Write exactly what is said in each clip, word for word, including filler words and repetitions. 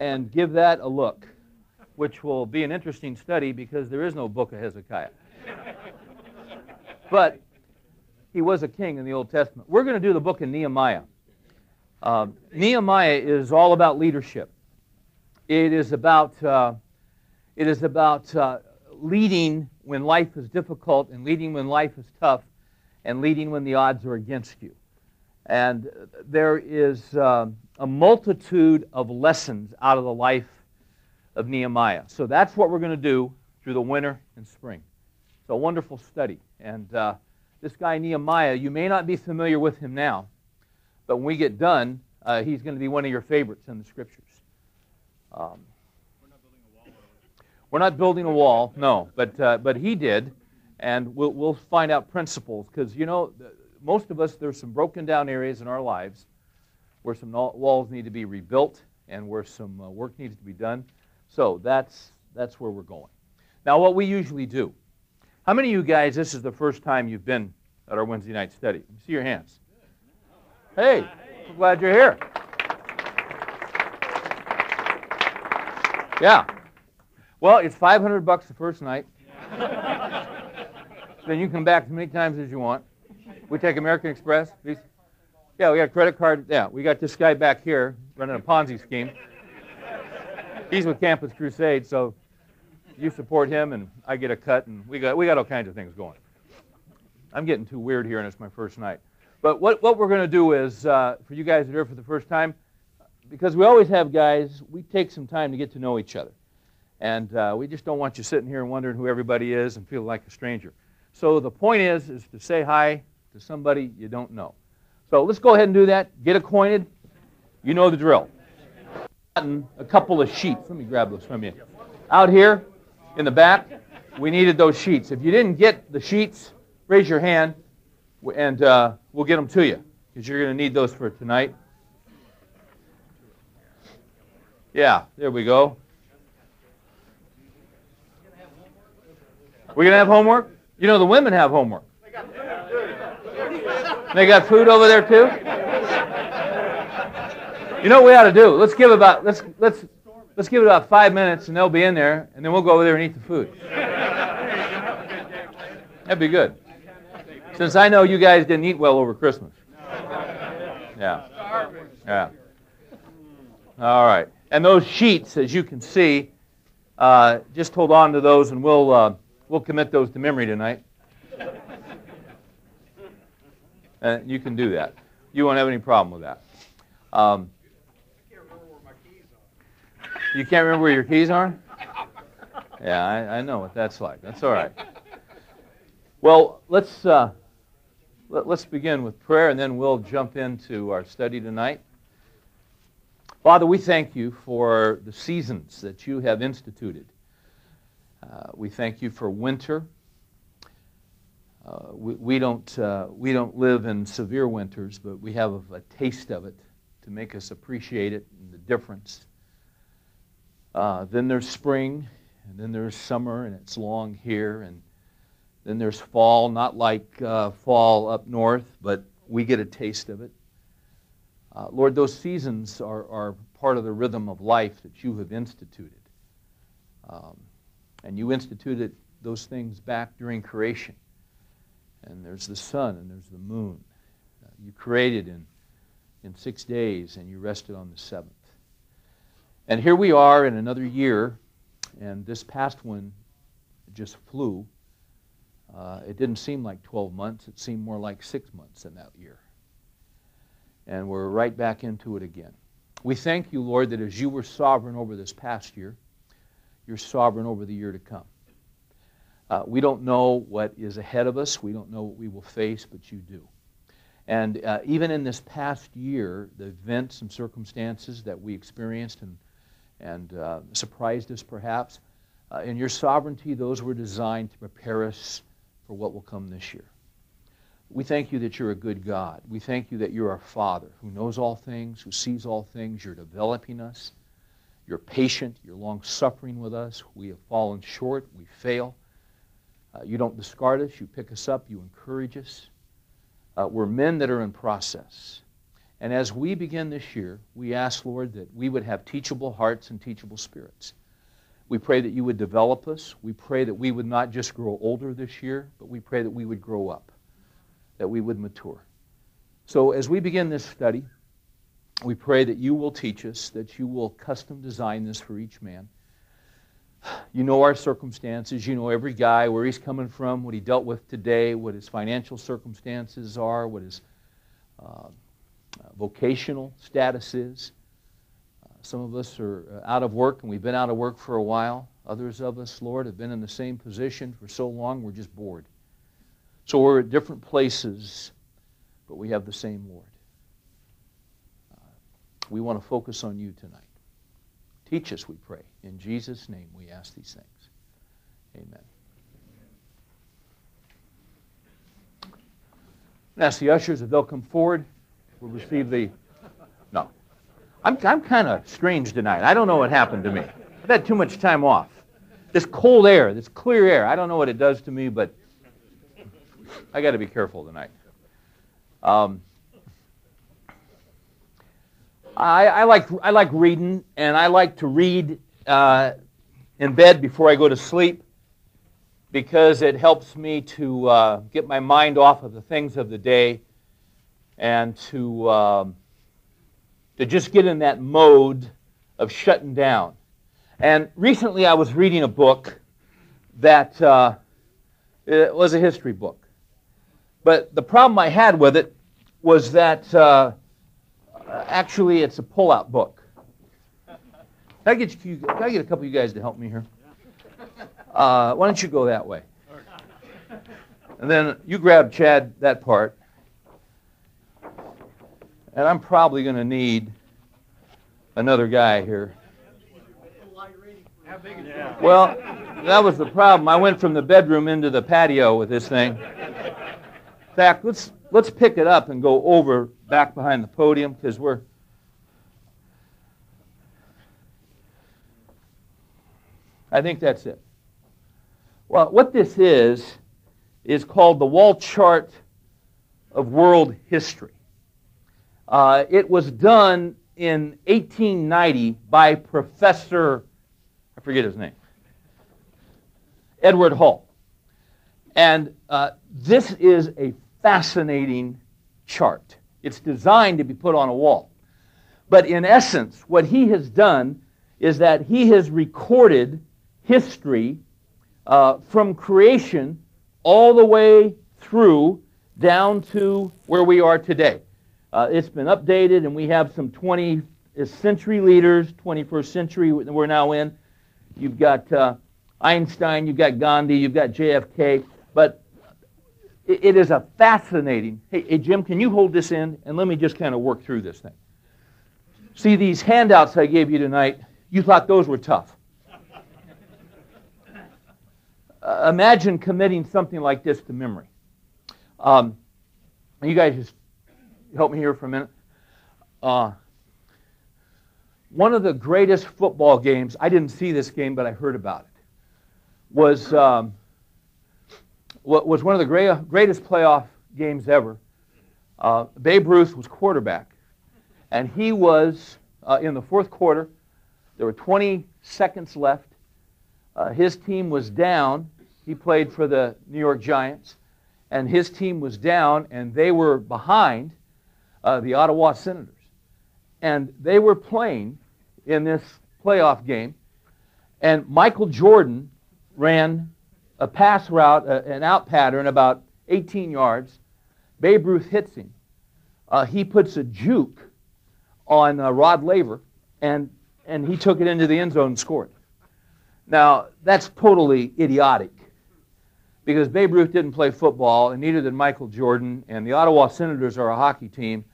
and give that a look, which will be an interesting study because there is no book of Hezekiah. But he was a king in the Old Testament. We're going to do the book of Nehemiah. Uh, Nehemiah is all about leadership. It is about, uh, it is about uh, leading when life is difficult and leading when life is tough and leading when the odds are against you. And there is uh, a multitude of lessons out of the life of Nehemiah. So that's what we're going to do through the winter and spring. It's a wonderful study. And uh, this guy Nehemiah, you may not be familiar with him now, but when we get done, uh, he's going to be one of your favorites in the Scriptures. Um, we're not building a wall. We're not building a wall, no, but uh, but he did, and we'll we'll find out principles because you know the, most of us, there's some broken down areas in our lives where some walls need to be rebuilt and where some uh, work needs to be done. So that's that's where we're going. Now, what we usually do. How many of you guys, this is the first time you've been at our Wednesday night study? Let me see your hands. Hey, I'm glad you're here. Yeah. Well, it's five hundred bucks the first night. Then you come back as many times as you want. We take American Express. Yeah, we got a credit card. Yeah, we got this guy back here running a Ponzi scheme. He's with Campus Crusade, so you support him, and I get a cut, and we got we got all kinds of things going. I'm getting too weird here, and it's my first night. But what, what we're going to do is, uh, for you guys that are here for the first time, because we always have guys, we take some time to get to know each other. And uh, we just don't want you sitting here and wondering who everybody is and feeling like a stranger. So the point is, is to say hi to somebody you don't know. So let's go ahead and do that. Get acquainted. You know the drill. A couple of sheets. Let me grab those from you. Out here. In the back, we needed those sheets. If you didn't get the sheets, raise your hand, and uh, we'll get them to you, because you're going to need those for tonight. Yeah, there we go. We're going to have homework? You know, the women have homework. They got food over there, too? You know what we ought to do? Let's give about, let's, let's, Let's give it about five minutes, and they'll be in there, and then we'll go over there and eat the food. That'd be good. Since I know you guys didn't eat well over Christmas. Yeah. Yeah. All right. And those sheets, as you can see, uh, just hold on to those, and we'll uh, we'll commit those to memory tonight. And you can do that. You won't have any problem with that. Um, You can't remember where your keys are? Yeah, I, I know what that's like. That's all right. Well, let's uh, let, let's begin with prayer, and then we'll jump into our study tonight. Father, we thank you for the seasons that you have instituted. Uh, we thank you for winter. Uh, we, we don't uh, we don't live in severe winters, but we have a taste of it to make us appreciate it and the difference. Uh, then there's spring, and then there's summer, and it's long here, and then there's fall, not like uh, fall up north, but we get a taste of it. Uh, Lord, those seasons are, are part of the rhythm of life that you have instituted. Um, and you instituted those things back during creation. And there's the sun, and there's the moon. Uh, you created in, in six days, and you rested on the seventh. And here we are in another year, and this past one just flew. Uh, it didn't seem like twelve months. It seemed more like six months in that year. And we're right back into it again. We thank you, Lord, that as you were sovereign over this past year, you're sovereign over the year to come. Uh, we don't know what is ahead of us. We don't know what we will face, but you do. And uh, even in this past year, the events and circumstances that we experienced and and uh, surprised us perhaps. Uh, in your sovereignty, those were designed to prepare us for what will come this year. We thank you that you're a good God. We thank you that you're our Father who knows all things, who sees all things. You're developing us. You're patient. You're long-suffering with us. We have fallen short. We fail. Uh, you don't discard us. You pick us up. You encourage us. Uh, we're men that are in process. And as we begin this year, we ask, Lord, that we would have teachable hearts and teachable spirits. We pray that you would develop us. We pray that we would not just grow older this year, but we pray that we would grow up, that we would mature. So as we begin this study, we pray that you will teach us, that you will custom design this for each man. You know our circumstances. You know every guy, where he's coming from, what he dealt with today, what his financial circumstances are, what his uh, vocational status is. Uh, some of us are out of work, and we've been out of work for a while. Others of us, Lord, have been in the same position for so long, we're just bored. So we're at different places, but we have the same Lord. Uh, we want to focus on you tonight. Teach us, we pray. In Jesus' name we ask these things. Amen. And ask the ushers if they'll come forward. We'll receive the... No. I'm, I'm kind of strange tonight. I don't know what happened to me. I've had too much time off. This cold air, this clear air, I don't know what it does to me, but I got to be careful tonight. Um... I, I like I like reading, and I like to read uh, in bed before I go to sleep, because it helps me to uh, get my mind off of the things of the day, and to um, to just get in that mode of shutting down. And recently, I was reading a book that uh, it was a history book, but the problem I had with it was that. Uh, Actually, it's a pull-out book. Can I get you, can I get a couple of you guys to help me here? Uh, why don't you go that way? And then you grab, Chad, that part. And I'm probably going to need another guy here. Well, that was the problem. I went from the bedroom into the patio with this thing. In fact, let's... Let's pick it up and go over back behind the podium, because we're... I think that's it. Well, what this is, is called the Wall Chart of World History. Uh, it was done in eighteen ninety by Professor, I forget his name, Edward Hall. And uh, this is a fascinating chart. It's designed to be put on a wall. But in essence, what he has done is that he has recorded history uh, from creation all the way through down to where we are today. Uh, it's been updated, and we have some twentieth century leaders, twenty-first century we're now in. You've got uh, Einstein, you've got Gandhi, you've got J F K, but it is a fascinating... Hey, hey, Jim, can you hold this in? And let me just kind of work through this thing. See, these handouts I gave you tonight, you thought those were tough. Uh, imagine committing something like this to memory. Um, you guys just help me here for a minute. Uh, one of the greatest football games, I didn't see this game, but I heard about it, was... Um, was one of the greatest playoff games ever. Uh, Babe Ruth was quarterback, and he was uh, in the fourth quarter. There were twenty seconds left. Uh, his team was down. He played for the New York Giants, and his team was down, and they were behind uh, the Ottawa Senators. And they were playing in this playoff game, and Michael Jordan ran a pass route, an out pattern, about eighteen yards. Babe Ruth hits him. Uh, he puts a juke on uh, Rod Laver, and, and he took it into the end zone and scored. Now, that's totally idiotic, because Babe Ruth didn't play football, and neither did Michael Jordan, and the Ottawa Senators are a hockey team,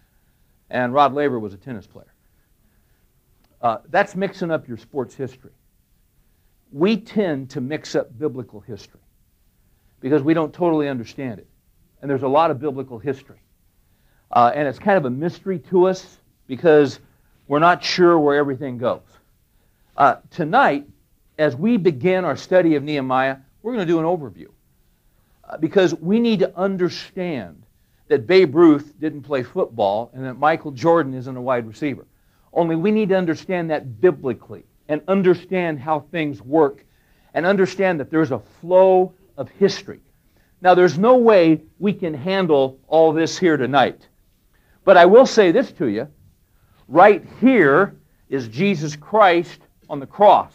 and Rod Laver was a tennis player. Uh, that's mixing up your sports history. We tend to mix up biblical history because we don't totally understand it. And there's a lot of biblical history. Uh, and it's kind of a mystery to us because we're not sure where everything goes. Uh, tonight, as we begin our study of Nehemiah, we're going to do an overview uh, because we need to understand that Babe Ruth didn't play football and that Michael Jordan isn't a wide receiver. Only we need to understand that biblically and understand how things work and understand that there's a flow of history. Now, there's no way we can handle all this here tonight. But I will say this to you. Right here is Jesus Christ on the cross.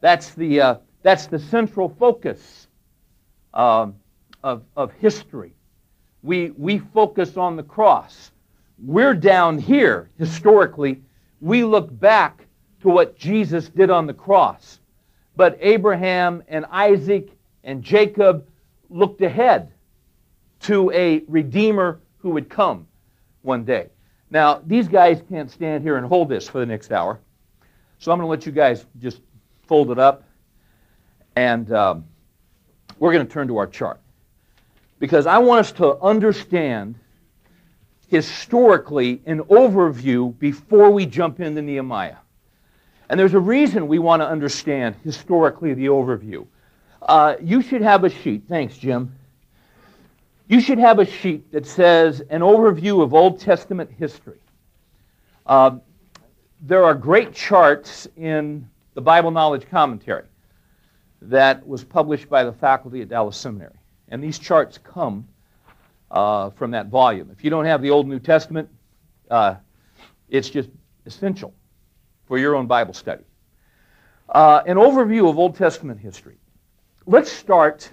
That's the, uh, that's the central focus um, of, of history. We, we focus on the cross. We're down here, historically. We look back to what Jesus did on the cross. But Abraham and Isaac and Jacob looked ahead to a Redeemer who would come one day. Now, these guys can't stand here and hold this for the next hour. So I'm going to let you guys just fold it up. And um, we're going to turn to our chart. Because I want us to understand historically an overview before we jump into Nehemiah. And there's a reason we want to understand historically the overview. Uh, you should have a sheet. Thanks, Jim. You should have a sheet that says an overview of Old Testament history. Uh, there are great charts in the Bible Knowledge Commentary that was published by the faculty at Dallas Seminary. And these charts come uh, from that volume. If you don't have the Old and New Testament, uh, it's just essential for your own Bible study. Uh, an overview of Old Testament history. Let's start,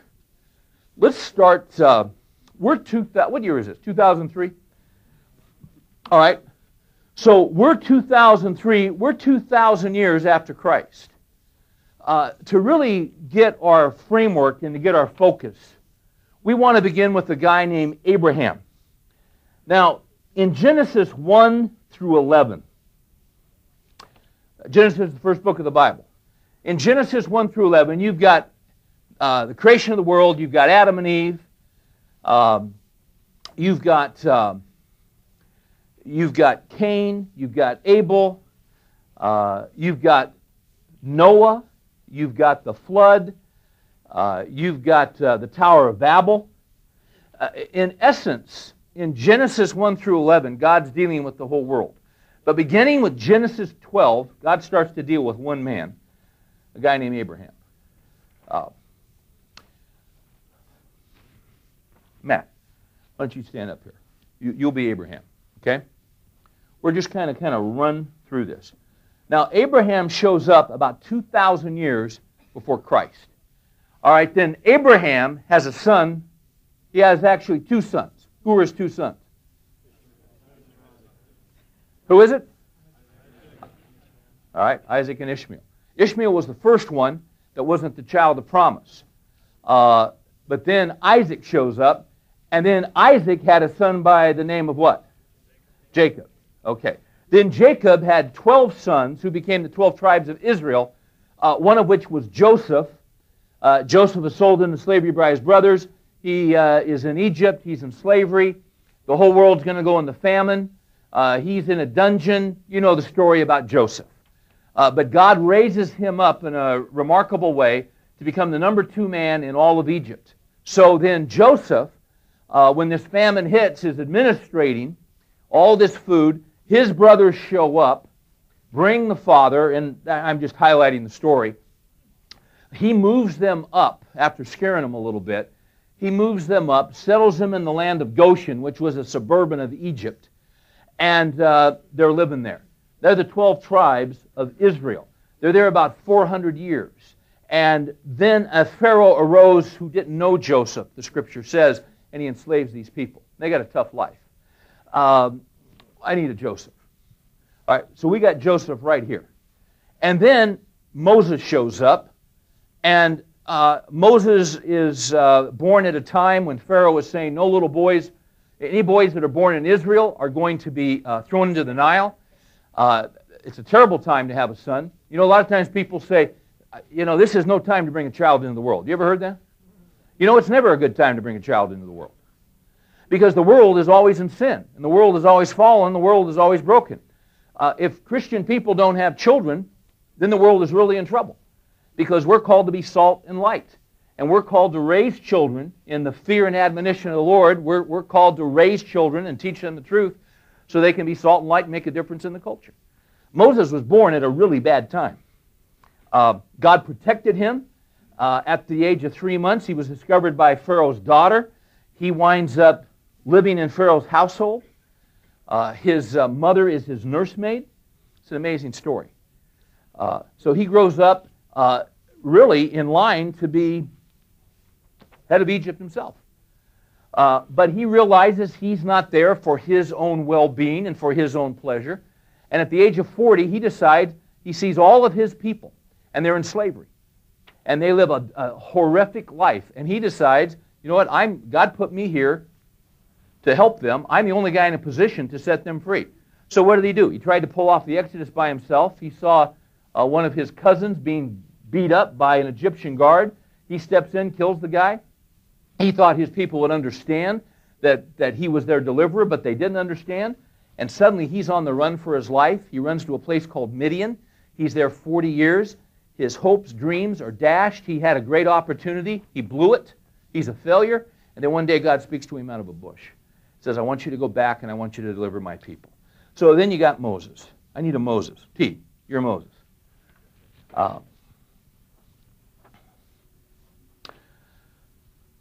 let's start, uh, we're two, what year is this, two thousand three? All right, so we're two thousand three, we're two thousand years after Christ. Uh, to really get our framework and to get our focus, we want to begin with a guy named Abraham. Now, in Genesis one through eleven, Genesis is the first book of the Bible. In Genesis one through eleven, you've got uh, the creation of the world, you've got Adam and Eve, um, you've got um, you've got Cain, you've got Abel, uh, you've got Noah, you've got the flood. Uh, you've got uh, the Tower of Babel. Uh, in essence, in Genesis one through eleven, God's dealing with the whole world. But beginning with Genesis twelve, God starts to deal with one man, a guy named Abraham. Uh, Matt, why don't you stand up here? You, you'll be Abraham, okay? We're just kind of kind of run through this. Now, Abraham shows up about two thousand years before Christ. All right, then Abraham has a son. He has actually two sons. Who are his two sons? Who is it? All right, Isaac and Ishmael. Ishmael was the first one that wasn't the child of promise. Uh, but then Isaac shows up, and then Isaac had a son by the name of what? Jacob. Okay. Then Jacob had twelve sons who became the twelve tribes of Israel, uh, one of which was Joseph. Uh, Joseph is sold into slavery by his brothers. He uh, is in Egypt. He's in slavery. The whole world's going to go into famine. Uh, he's in a dungeon. You know the story about Joseph. Uh, but God raises him up in a remarkable way to become the number two man in all of Egypt. So then Joseph, uh, when this famine hits, is administrating all this food. His brothers show up, bring the father, and I'm just highlighting the story. He moves them up, after scaring them a little bit, he moves them up, settles them in the land of Goshen, which was a suburban of Egypt, and uh, they're living there. They're the twelve tribes of Israel. They're there about four hundred years. And then a Pharaoh arose who didn't know Joseph, the scripture says, and he enslaves these people. They got a tough life. Um, I need a Joseph. All right, so we got Joseph right here. And then Moses shows up. And uh, Moses is uh, born at a time when Pharaoh was saying, no little boys, any boys that are born in Israel are going to be uh, thrown into the Nile. Uh, it's a terrible time to have a son. You know, a lot of times people say, you know, this is no time to bring a child into the world. You ever heard that? You know, it's never a good time to bring a child into the world. Because the world is always in sin. And the world is always fallen. The world is always broken. Uh, if Christian people don't have children, then the world is really in trouble. Because we're called to be salt and light. And we're called to raise children in the fear and admonition of the Lord. We're, we're called to raise children and teach them the truth so they can be salt and light and make a difference in the culture. Moses was born at a really bad time. Uh, God protected him. Uh, at the age of three months, he was discovered by Pharaoh's daughter. He winds up living in Pharaoh's household. Uh, his uh, mother is his nursemaid. It's an amazing story. Uh, so he grows up uh, really in line to be head of Egypt himself. Uh, but he realizes he's not there for his own well-being and for his own pleasure. And at the age of forty, he decides he sees all of his people, and they're in slavery. And they live a, a horrific life. And he decides, you know what, I'm, God put me here to help them. I'm the only guy in a position to set them free. So what did he do? He tried to pull off the Exodus by himself. He saw uh, one of his cousins being beat up by an Egyptian guard. He steps in, kills the guy. He thought his people would understand that, that he was their deliverer, but they didn't understand. And suddenly he's on the run for his life. He runs to a place called Midian. He's there forty years. His hopes, dreams are dashed. He had a great opportunity. He blew it. He's a failure. And then one day God speaks to him out of a bush. He says, I want you to go back and I want you to deliver my people. So then you got Moses. I need a Moses. Pete, you're Moses. Uh,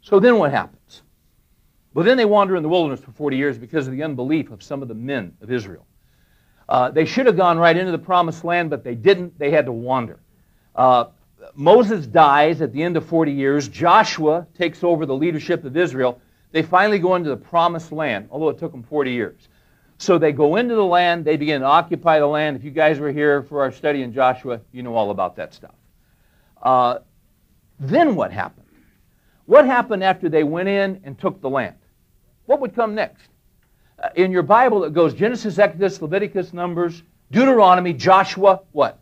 So then what happens? Well, then they wander in the wilderness for forty years because of the unbelief of some of the men of Israel. Uh, they should have gone right into the promised land, but they didn't. They had to wander. Uh, Moses dies at the end of forty years. Joshua takes over the leadership of Israel. They finally go into the promised land, although it took them forty years. So they go into the land. They begin to occupy the land. If you guys were here for our study in Joshua, you know all about that stuff. Uh, then what happened? What happened after they went in and took the land? What would come next? Uh, in your Bible, it goes Genesis, Exodus, Leviticus, Numbers, Deuteronomy, Joshua, what?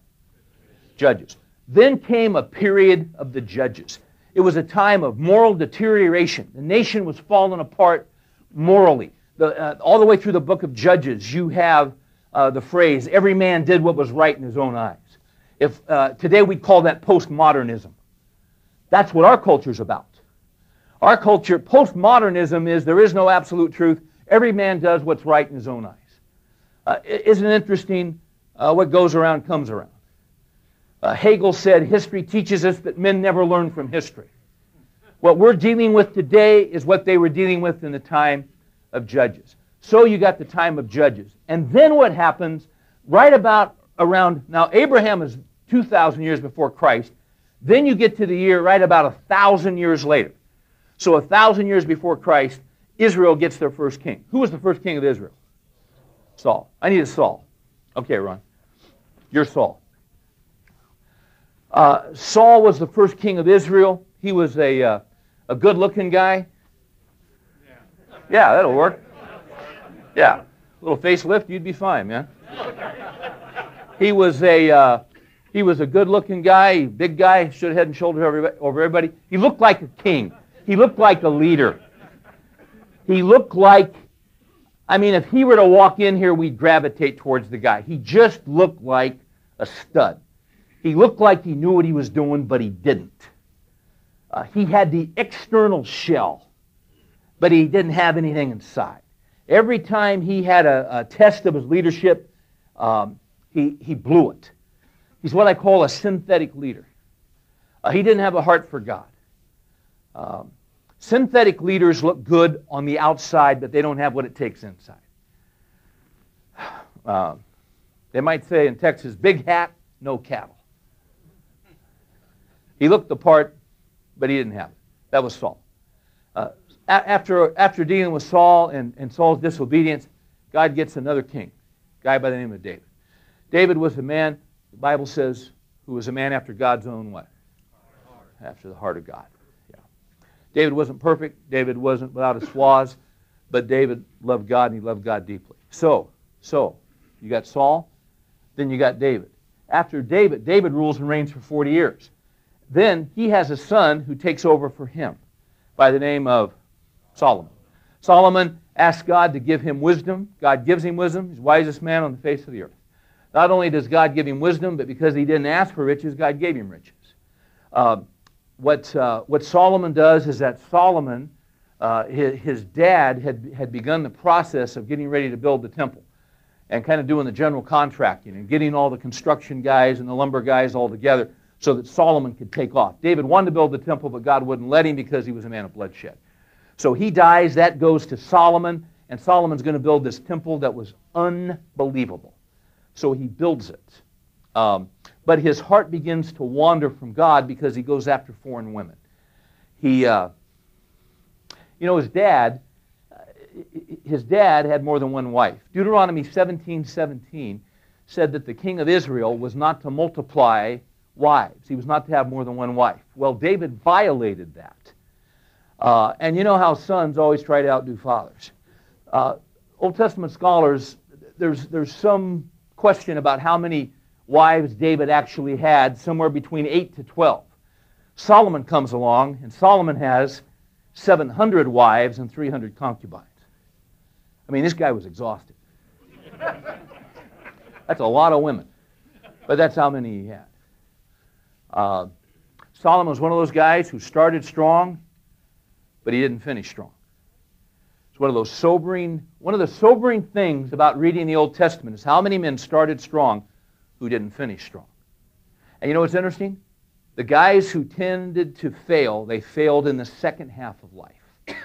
Judges. Then came a period of the Judges. It was a time of moral deterioration. The nation was falling apart morally. The, uh, all the way through the book of Judges, you have uh, the phrase, every man did what was right in his own eyes. If uh, today we'd call that postmodernism. That's what our culture's about. Our culture, postmodernism is there is no absolute truth. Every man does what's right in his own eyes. Uh, isn't it interesting uh, what goes around comes around? Uh, Hegel said, history teaches us that men never learn from history. What we're dealing with today is what they were dealing with in the time of Judges. So you got the time of Judges. And then what happens right about around, now Abraham is two thousand years before Christ. Then you get to the year right about one thousand years later. So a thousand years before Christ, Israel gets their first king. Who was the first king of Israel? Saul. I need a Saul. Okay, Ron. You're Saul. Uh, Saul was the first king of Israel. He was a, uh, a good-looking guy. Yeah. Yeah, that'll work. Yeah. A little facelift, you'd be fine, man. He was a... Uh, he was a good-looking guy, big guy, stood head and shoulders over everybody. He looked like a king. He looked like a leader. He looked like, I mean, if he were to walk in here, we'd gravitate towards the guy. He just looked like a stud. He looked like he knew what he was doing, but he didn't. Uh, he had the external shell, but he didn't have anything inside. Every time he had a, a test of his leadership, um, he, he blew it. He's what I call a synthetic leader. Uh, he didn't have a heart for God. Um, synthetic leaders look good on the outside, but they don't have what it takes inside. Um, they might say in Texas, big hat, no cattle. He looked the part, but he didn't have it. That was Saul. Uh, after, after dealing with Saul and, and Saul's disobedience, God gets another king, a guy by the name of David. David was a man, the Bible says, who was a man after God's own what? After the heart of God. David wasn't perfect. David wasn't without his flaws, but David loved God, and he loved God deeply. So, so, you got Saul, then you got David. After David, David rules and reigns for forty years. Then he has a son who takes over for him by the name of Solomon. Solomon asks God to give him wisdom. God gives him wisdom. He's the wisest man on the face of the earth. Not only does God give him wisdom, but because he didn't ask for riches, God gave him riches. Uh, what, uh, what Solomon does is that Solomon, uh, his, his dad, had, had begun the process of getting ready to build the temple and kind of doing the general contracting and getting all the construction guys and the lumber guys all together so that Solomon could take off. David wanted to build the temple, but God wouldn't let him because he was a man of bloodshed. So he dies, that goes to Solomon, and Solomon's going to build this temple that was unbelievable. So he builds it. Um, but his heart begins to wander from God because he goes after foreign women. He, uh, you know, his dad, his dad had more than one wife. Deuteronomy seventeen seventeen said that the king of Israel was not to multiply wives. He was not to have more than one wife. Well, David violated that. Uh, and you know how sons always try to outdo fathers. Uh, Old Testament scholars, there's, there's some question about how many wives David actually had, somewhere between eight to twelve. Solomon comes along, and Solomon has seven hundred wives and three hundred concubines. I mean, this guy was exhausted. That's a lot of women, but that's how many he had. Uh, Solomon was one of those guys who started strong, but he didn't finish strong. It's one of those sobering, one of the sobering things about reading the Old Testament is how many men started strong who didn't finish strong. And you know what's interesting? The guys who tended to fail, they failed in the second half of life.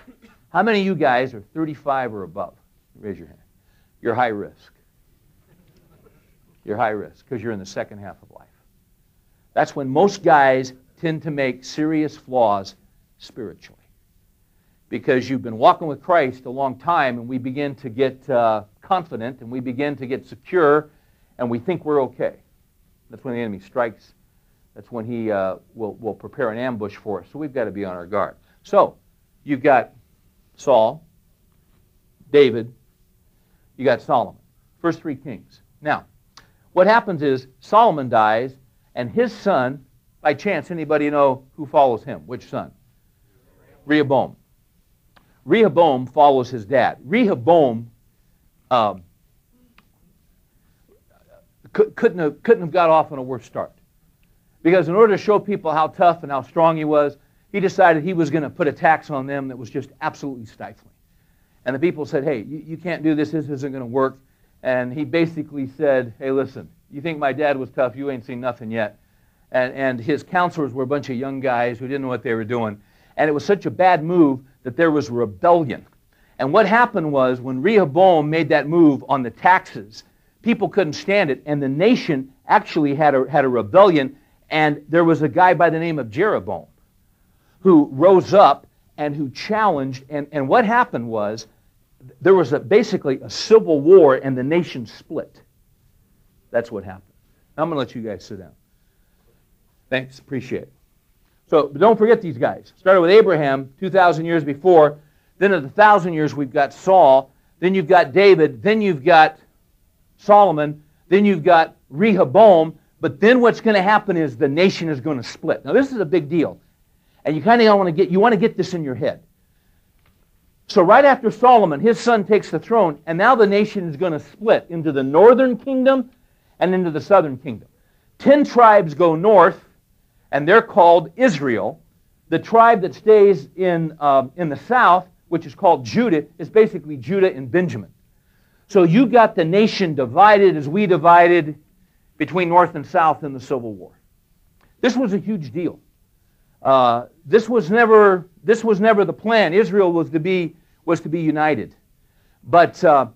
How many of you guys are thirty-five or above? Raise your hand. You're high risk. You're high risk because you're in the second half of life. That's when most guys tend to make serious flaws spiritually, because you've been walking with Christ a long time, and we begin to get uh, confident, and we begin to get secure, and we think we're okay. That's when the enemy strikes. That's when he uh, will, will prepare an ambush for us. So we've got to be on our guard. So you've got Saul, David, you got Solomon. First three kings. Now, what happens is Solomon dies, and his son, by chance, anybody know who follows him? Which son? Rehoboam. Rehoboam follows his dad. Rehoboam um, Couldn't have, couldn't have got off on a worse start. Because in order to show people how tough and how strong he was, he decided he was going to put a tax on them that was just absolutely stifling. And the people said, hey, you, you can't do this. This isn't going to work. And he basically said, hey, listen, you think my dad was tough? You ain't seen nothing yet. And, and his counselors were a bunch of young guys who didn't know what they were doing. And it was such a bad move that there was rebellion. And what happened was when Rehoboam made that move on the taxes, people couldn't stand it, and the nation actually had a, had a rebellion, and there was a guy by the name of Jeroboam who rose up and who challenged, and, and what happened was there was a, basically a civil war, and the nation split. That's what happened. I'm going to let you guys sit down. Thanks, appreciate it. So but don't forget these guys. Started with Abraham two thousand years before, then at the one thousand years we've got Saul, then you've got David, then you've got Solomon, then you've got Rehoboam, but then what's going to happen is the nation is going to split. Now this is a big deal, and you kind of want to get you want to get this in your head. So right after Solomon, his son takes the throne, and now the nation is going to split into the northern kingdom and into the southern kingdom. Ten tribes go north, and they're called Israel. The tribe that stays in um, in the south, which is called Judah, is basically Judah and Benjamin. So you got the nation divided as we divided between North and South in the Civil War. This was a huge deal. Uh, this was never this was never the plan. Israel was to be was to be united, but uh,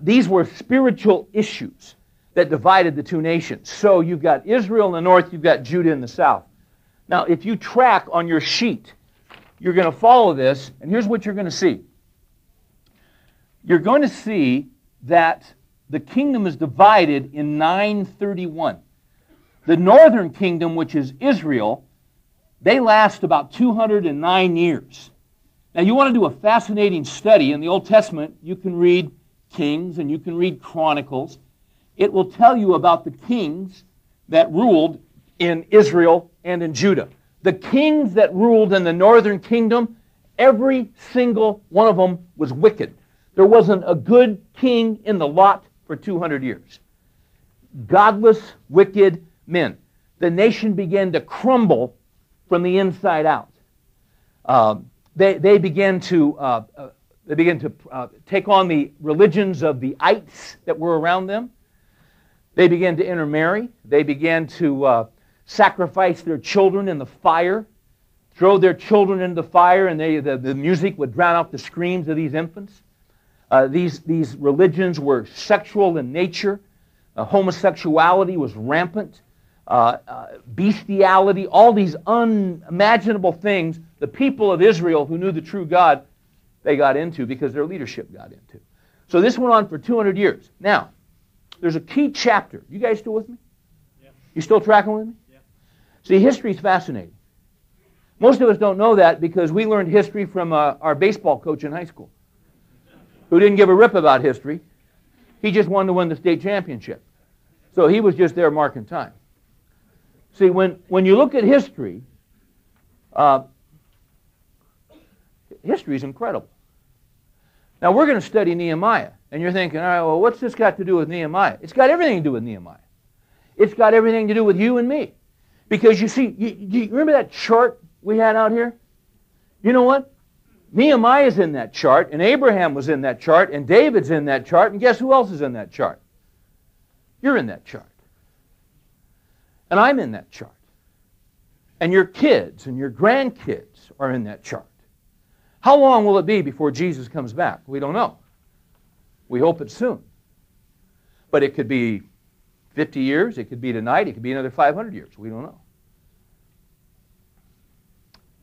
these were spiritual issues that divided the two nations. So you've got Israel in the north, you've got Judah in the south. Now, if you track on your sheet, you're going to follow this, and here's what you're going to see. You're going to see that the kingdom is divided in nine thirty-one. The northern kingdom, which is Israel, they last about two hundred nine years. Now, you want to do a fascinating study in the Old Testament, you can read Kings and you can read Chronicles. It will tell you about the kings that ruled in Israel and in Judah. The kings that ruled in the northern kingdom, every single one of them was wicked. There wasn't a good king in the lot for two hundred years. Godless, wicked men. The nation began to crumble from the inside out. Uh, they, they begin to, uh, uh, they begin to uh, take on the religions of the ites that were around them. They began to intermarry. They began to uh, sacrifice their children in the fire, throw their children into the fire, and they, the, the music would drown out the screams of these infants. Uh, these, these religions were sexual in nature. Uh, homosexuality was rampant. Uh, uh, bestiality, all these unimaginable things the people of Israel who knew the true God, they got into because their leadership got into. So this went on for two hundred years. Now, there's a key chapter. You guys still with me? Yeah. You still tracking with me? Yeah. See, history's fascinating. Most of us don't know that because we learned history from uh, our baseball coach in high school who didn't give a rip about history. He just wanted to win the state championship. So he was just there marking time. See, when, when you look at history, uh, history is incredible. Now, we're going to study Nehemiah, and you're thinking, all right, well, what's this got to do with Nehemiah? It's got everything to do with Nehemiah. It's got everything to do with you and me. Because you see, you, you remember that chart we had out here? You know what? Nehemiah is in that chart, and Abraham was in that chart, and David's in that chart, and guess who else is in that chart? You're in that chart. And I'm in that chart. And your kids and your grandkids are in that chart. How long will it be before Jesus comes back? We don't know. We hope it's soon. But it could be fifty years, it could be tonight, it could be another five hundred years. We don't know.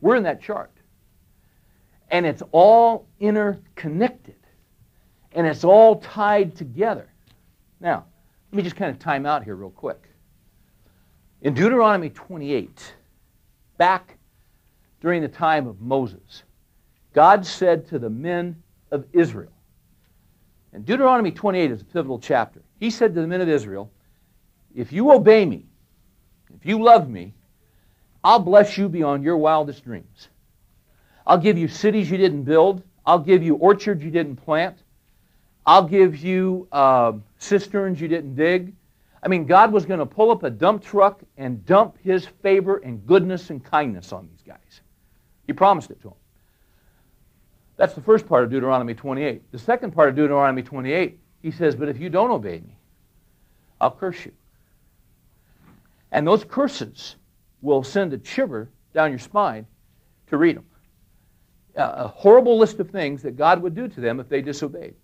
We're in that chart. And it's all interconnected. And it's all tied together. Now, let me just kind of time out here real quick. In Deuteronomy twenty-eight, back during the time of Moses, God said to the men of Israel, and Deuteronomy twenty-eight is a pivotal chapter. He said to the men of Israel, if you obey me, if you love me, I'll bless you beyond your wildest dreams. I'll give you cities you didn't build. I'll give you orchards you didn't plant. I'll give you uh, cisterns you didn't dig. I mean, God was going to pull up a dump truck and dump His favor and goodness and kindness on these guys. He promised it to them. That's the first part of Deuteronomy twenty-eight. The second part of Deuteronomy twenty-eight, He says, but if you don't obey me, I'll curse you. And those curses will send a shiver down your spine to read them. A horrible list of things that God would do to them if they disobeyed.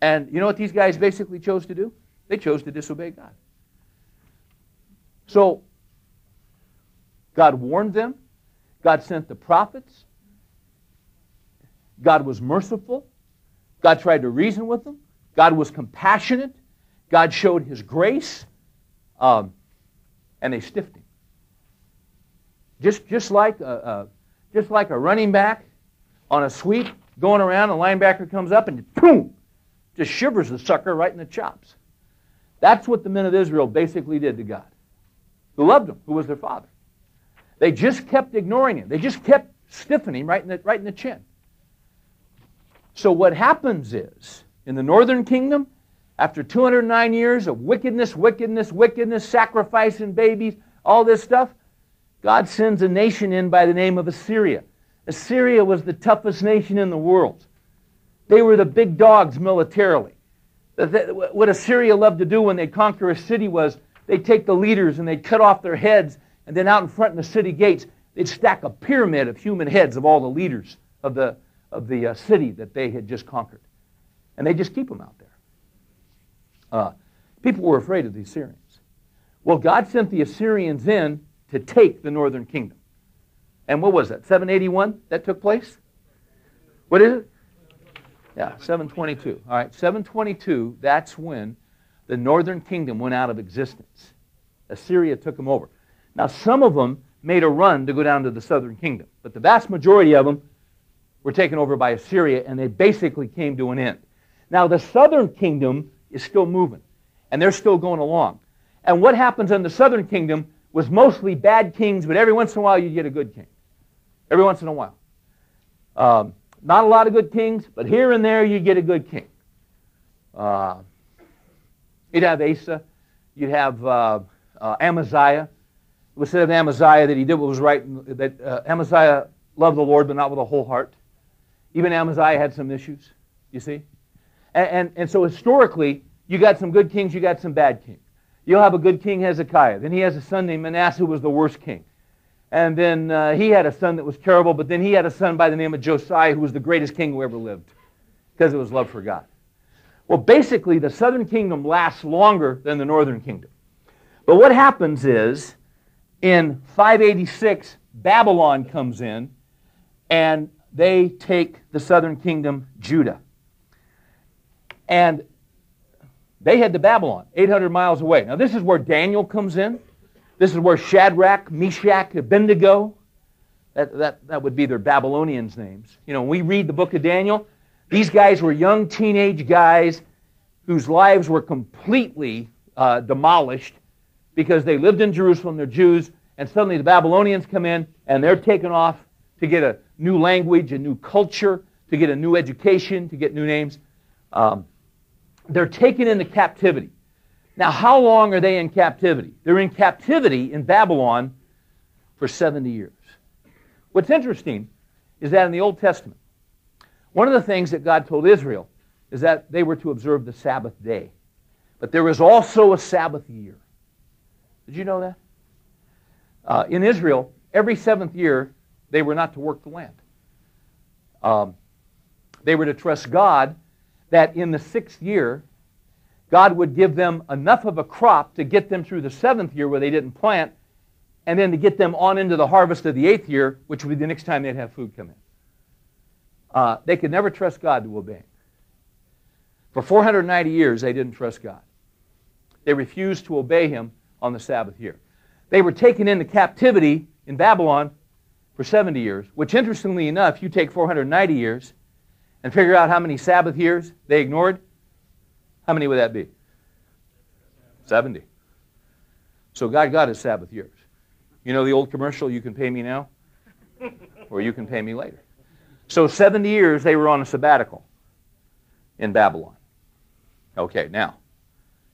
And you know what these guys basically chose to do? They chose to disobey God. So, God warned them. God sent the prophets. God was merciful. God tried to reason with them. God was compassionate. God showed His grace. Um, and they stiffed Him. Just, just, like a, a, just like a running back on a sweep going around, a linebacker comes up and boom, just shivers the sucker right in the chops. That's what the men of Israel basically did to God, who loved them, who was their father. They just kept ignoring Him. They just kept stiffening Him right in the, right in the chin. So what happens is, in the northern kingdom, after two hundred nine years of wickedness, wickedness, wickedness, sacrificing babies, all this stuff, God sends a nation in by the name of Assyria. Assyria was the toughest nation in the world. They were the big dogs militarily. What Assyria loved to do when they conquer a city was they'd take the leaders and they'd cut off their heads, and then out in front in the city gates, they'd stack a pyramid of human heads of all the leaders of the, of the uh, city that they had just conquered. And they just keep them out there. Uh, people were afraid of the Assyrians. Well, God sent the Assyrians in to take the northern kingdom. And what was that, seven eighty-one that took place? What is it? Yeah, seven twenty-two. All right, seven twenty-two, that's when the northern kingdom went out of existence. Assyria took them over. Now, some of them made a run to go down to the southern kingdom, but the vast majority of them were taken over by Assyria, and they basically came to an end. Now, the southern kingdom is still moving, and they're still going along. And what happens in the southern kingdom was mostly bad kings, but every once in a while you get a good king. Every once in a while. Um, Not a lot of good kings, but here and there you get a good king. Uh, you'd have Asa, you'd have uh, uh, Amaziah, It was said of Amaziah that he did what was right, that uh, Amaziah loved the Lord, but not with a whole heart. Even Amaziah had some issues, you see. And, and, and so historically, you got some good kings, you got some bad kings. You'll have a good king, Hezekiah. Then he has a son named Manasseh, who was the worst king. And then uh, he had a son that was terrible, but then he had a son by the name of Josiah, who was the greatest king who ever lived, because it was love for God. Well, basically, the southern kingdom lasts longer than the northern kingdom. But what happens is, in five eighty-six, Babylon comes in, and they take the southern kingdom, Judah. And they head to Babylon, eight hundred miles away. Now, this is where Daniel comes in. This is where Shadrach, Meshach, Abednego, that, that, that would be their Babylonians' names. You know, when we read the book of Daniel, these guys were young teenage guys whose lives were completely uh, demolished because they lived in Jerusalem, they're Jews, and suddenly the Babylonians come in and they're taken off to get a new language, a new culture, to get a new education, to get new names. Um, they're taken into captivity. Now, how long are they in captivity? They're in captivity in Babylon for seventy years. What's interesting is that in the Old Testament, one of the things that God told Israel is that they were to observe the Sabbath day. But there was also a Sabbath year. Did you know that? Uh, in Israel, every seventh year, they were not to work the land. Um, they were to trust God that in the sixth year, God would give them enough of a crop to get them through the seventh year where they didn't plant, and then to get them on into the harvest of the eighth year, which would be the next time they'd have food come in. Uh, they could never trust God to obey. For four hundred ninety years, they didn't trust God. They refused to obey Him on the Sabbath year. They were taken into captivity in Babylon for seventy years, which interestingly enough, you take four hundred ninety years and figure out how many Sabbath years they ignored. How many would that be? seventy. So God got His Sabbath years. You know the old commercial, you can pay me now, or you can pay me later. So seventy years they were on a sabbatical in Babylon. Okay, now,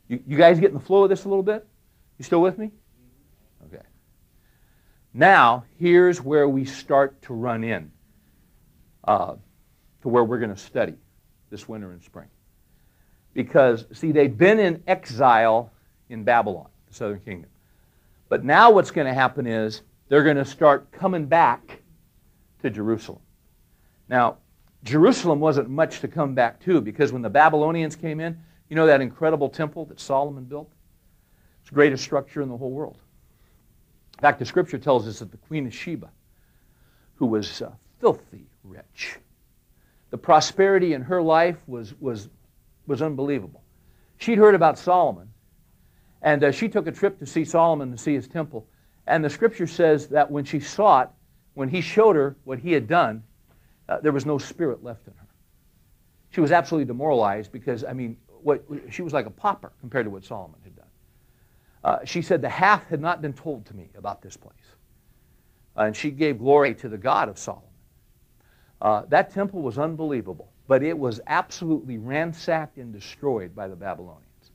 you, you guys getting the flow of this a little bit? You still with me? Okay. Now, here's where we start to run in uh, to where we're going to study this winter and spring. Because, see, they've been in exile in Babylon, the southern kingdom. But now what's going to happen is they're going to start coming back to Jerusalem. Now, Jerusalem wasn't much to come back to, because when the Babylonians came in, you know that incredible temple that Solomon built? It's the greatest structure in the whole world. In fact, the Scripture tells us that the Queen of Sheba, who was uh, filthy rich, the prosperity in her life was... was was unbelievable. She'd heard about Solomon, and uh, she took a trip to see Solomon and see his temple, and the Scripture says that when she saw it, when he showed her what he had done, uh, there was no spirit left in her. She was absolutely demoralized because, I mean, what, she was like a pauper compared to what Solomon had done. Uh, she said, the half had not been told to me about this place. Uh, and she gave glory to the God of Solomon. Uh, that temple was unbelievable. But it was absolutely ransacked and destroyed by the Babylonians.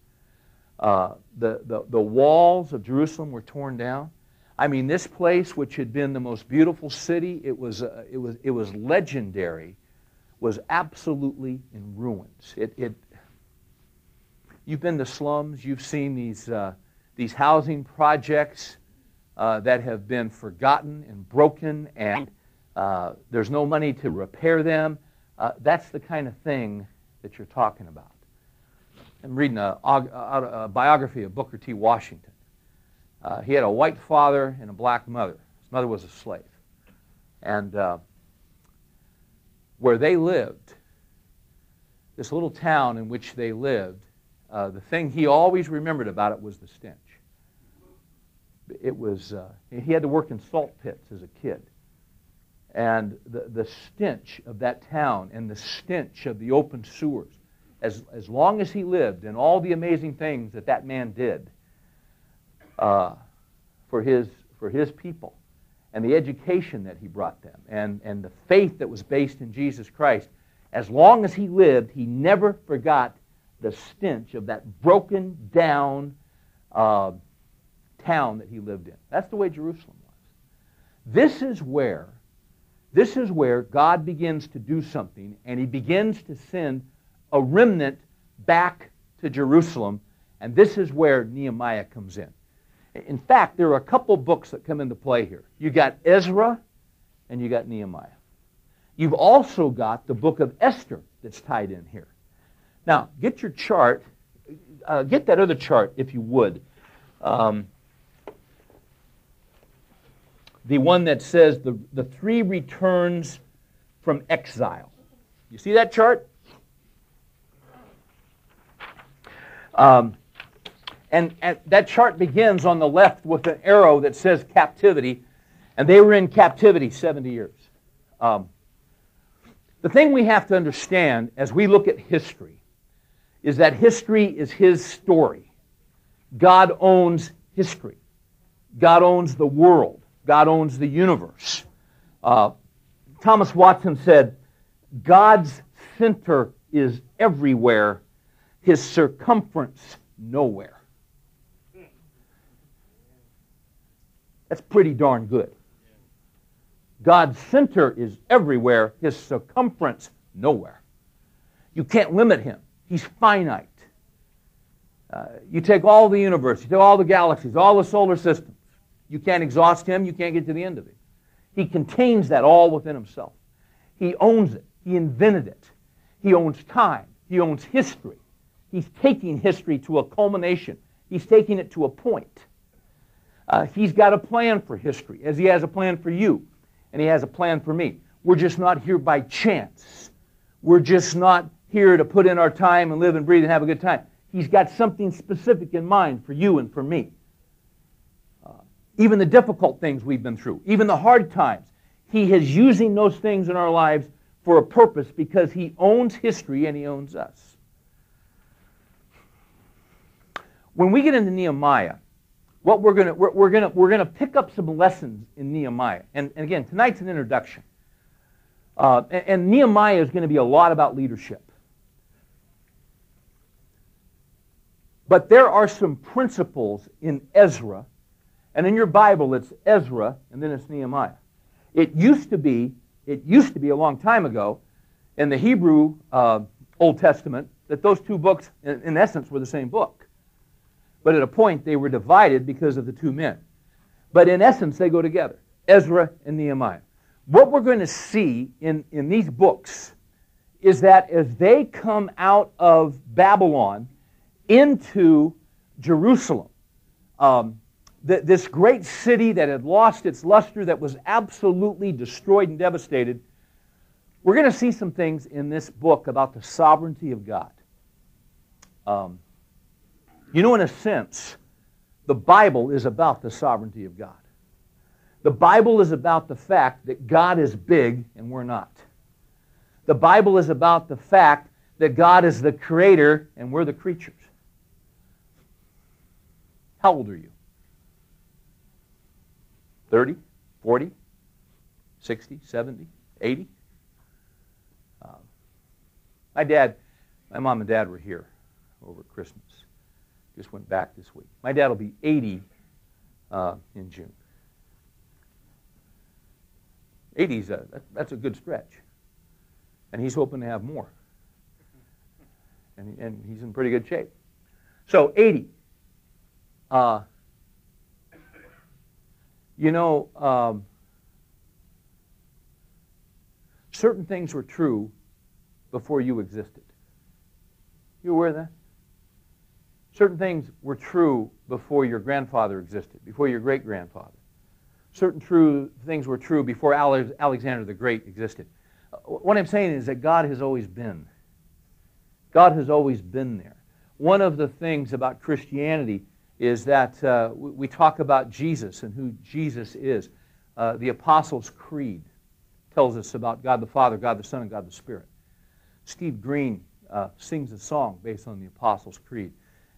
Uh, the, the, the walls of Jerusalem were torn down. I mean, this place, which had been the most beautiful city, it was, uh, it was, it was legendary, was absolutely in ruins. It, it, you've been to slums, you've seen these, uh, these housing projects uh, that have been forgotten and broken, and uh, there's no money to repair them. Uh, that's the kind of thing that you're talking about. I'm reading a, a, a biography of Booker T. Washington. Uh, he had a white father and a black mother. His mother was a slave. And uh, where they lived, this little town in which they lived, uh, the thing he always remembered about it was the stench. It was, uh, he had to work in salt pits as a kid. And the, the stench of that town and the stench of the open sewers, as, as long as he lived and all the amazing things that that man did uh, for, his, for his people, and the education that he brought them, and, and the faith that was based in Jesus Christ, as long as he lived, he never forgot the stench of that broken down uh, town that he lived in. That's the way Jerusalem was. This is where, this is where God begins to do something, and he begins to send a remnant back to Jerusalem, and this is where Nehemiah comes in. In fact, there are a couple books that come into play here. You got Ezra, and you got Nehemiah. You've also got the book of Esther that's tied in here. Now, get your chart, uh, get that other chart if you would. Um, the one that says the, the three returns from exile. You see that chart? Um, and, and that chart begins on the left with an arrow that says captivity, and they were in captivity seventy years. Um, the thing we have to understand as we look at history is that history is his story. God owns history. God owns the world. God owns the universe. Uh, Thomas Watson said, God's center is everywhere, his circumference nowhere. That's pretty darn good. God's center is everywhere, his circumference nowhere. You can't limit him. He's finite. Uh, you take all the universe, you take all the galaxies, all the solar systems. You can't exhaust him, you can't get to the end of it. He contains that all within himself. He owns it. He invented it. He owns time. He owns history. He's taking history to a culmination. He's taking it to a point. Uh, he's got a plan for history, as he has a plan for you. And he has a plan for me. We're just not here by chance. We're just not here to put in our time and live and breathe and have a good time. He's got something specific in mind for you and for me. Uh, even the difficult things we've been through, even the hard times, he is using those things in our lives for a purpose because he owns history and he owns us. When we get into Nehemiah, What we're gonna we're, we're gonna we're gonna pick up some lessons in Nehemiah, and, and again tonight's an introduction. Uh, and, and Nehemiah is going to be a lot about leadership, but there are some principles in Ezra, and in your Bible it's Ezra and then it's Nehemiah. It used to be it used to be a long time ago, in the Hebrew uh, Old Testament, that those two books in, in essence were the same book. But at a point, they were divided because of the two men. But in essence, they go together, Ezra and Nehemiah. What we're going to see in, in these books is that as they come out of Babylon into Jerusalem, um, th this great city that had lost its luster, that was absolutely destroyed and devastated, we're going to see some things in this book about the sovereignty of God. Um, You know, in a sense, the Bible is about the sovereignty of God. The Bible is about the fact that God is big and we're not. The Bible is about the fact that God is the creator and we're the creatures. How old are you? thirty? forty? sixty? seventy? eighty? Um, my dad, my mom and dad were here over Christmas. Just went back this week. My dad will be eighty uh, in June. eighty's a, that, that's a good stretch, and he's hoping to have more. And and he's in pretty good shape. So eighty. Uh, you know, um, certain things were true before you existed. You aware of that? Certain things were true before your grandfather existed, before your great-grandfather. Certain true things were true before Alexander the Great existed. What I'm saying is that God has always been. God has always been there. One of the things about Christianity is that uh, we talk about Jesus and who Jesus is. Uh, the Apostles' Creed tells us about God the Father, God the Son, and God the Spirit. Steve Green uh, sings a song based on the Apostles' Creed.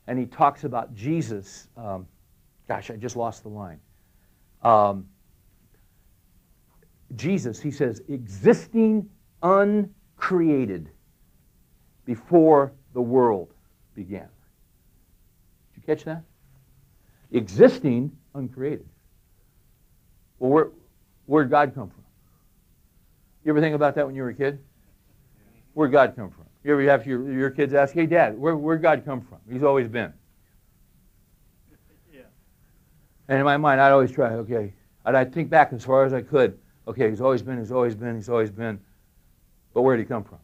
And he talks about Jesus. Um, gosh, I just lost the line. Um, Jesus, he says, existing uncreated before the world began. Did you catch that? existing uncreated. Well, where, where'd God come from? You ever think about that when you were a kid? Where'd God come from? You ever have your, your kids ask, hey, Dad, where, where'd God come from? He's always been. Yeah. And in my mind, I'd always try, okay, and I'd think back as far as I could. Okay, he's always been, he's always been, he's always been. But where'd he come from?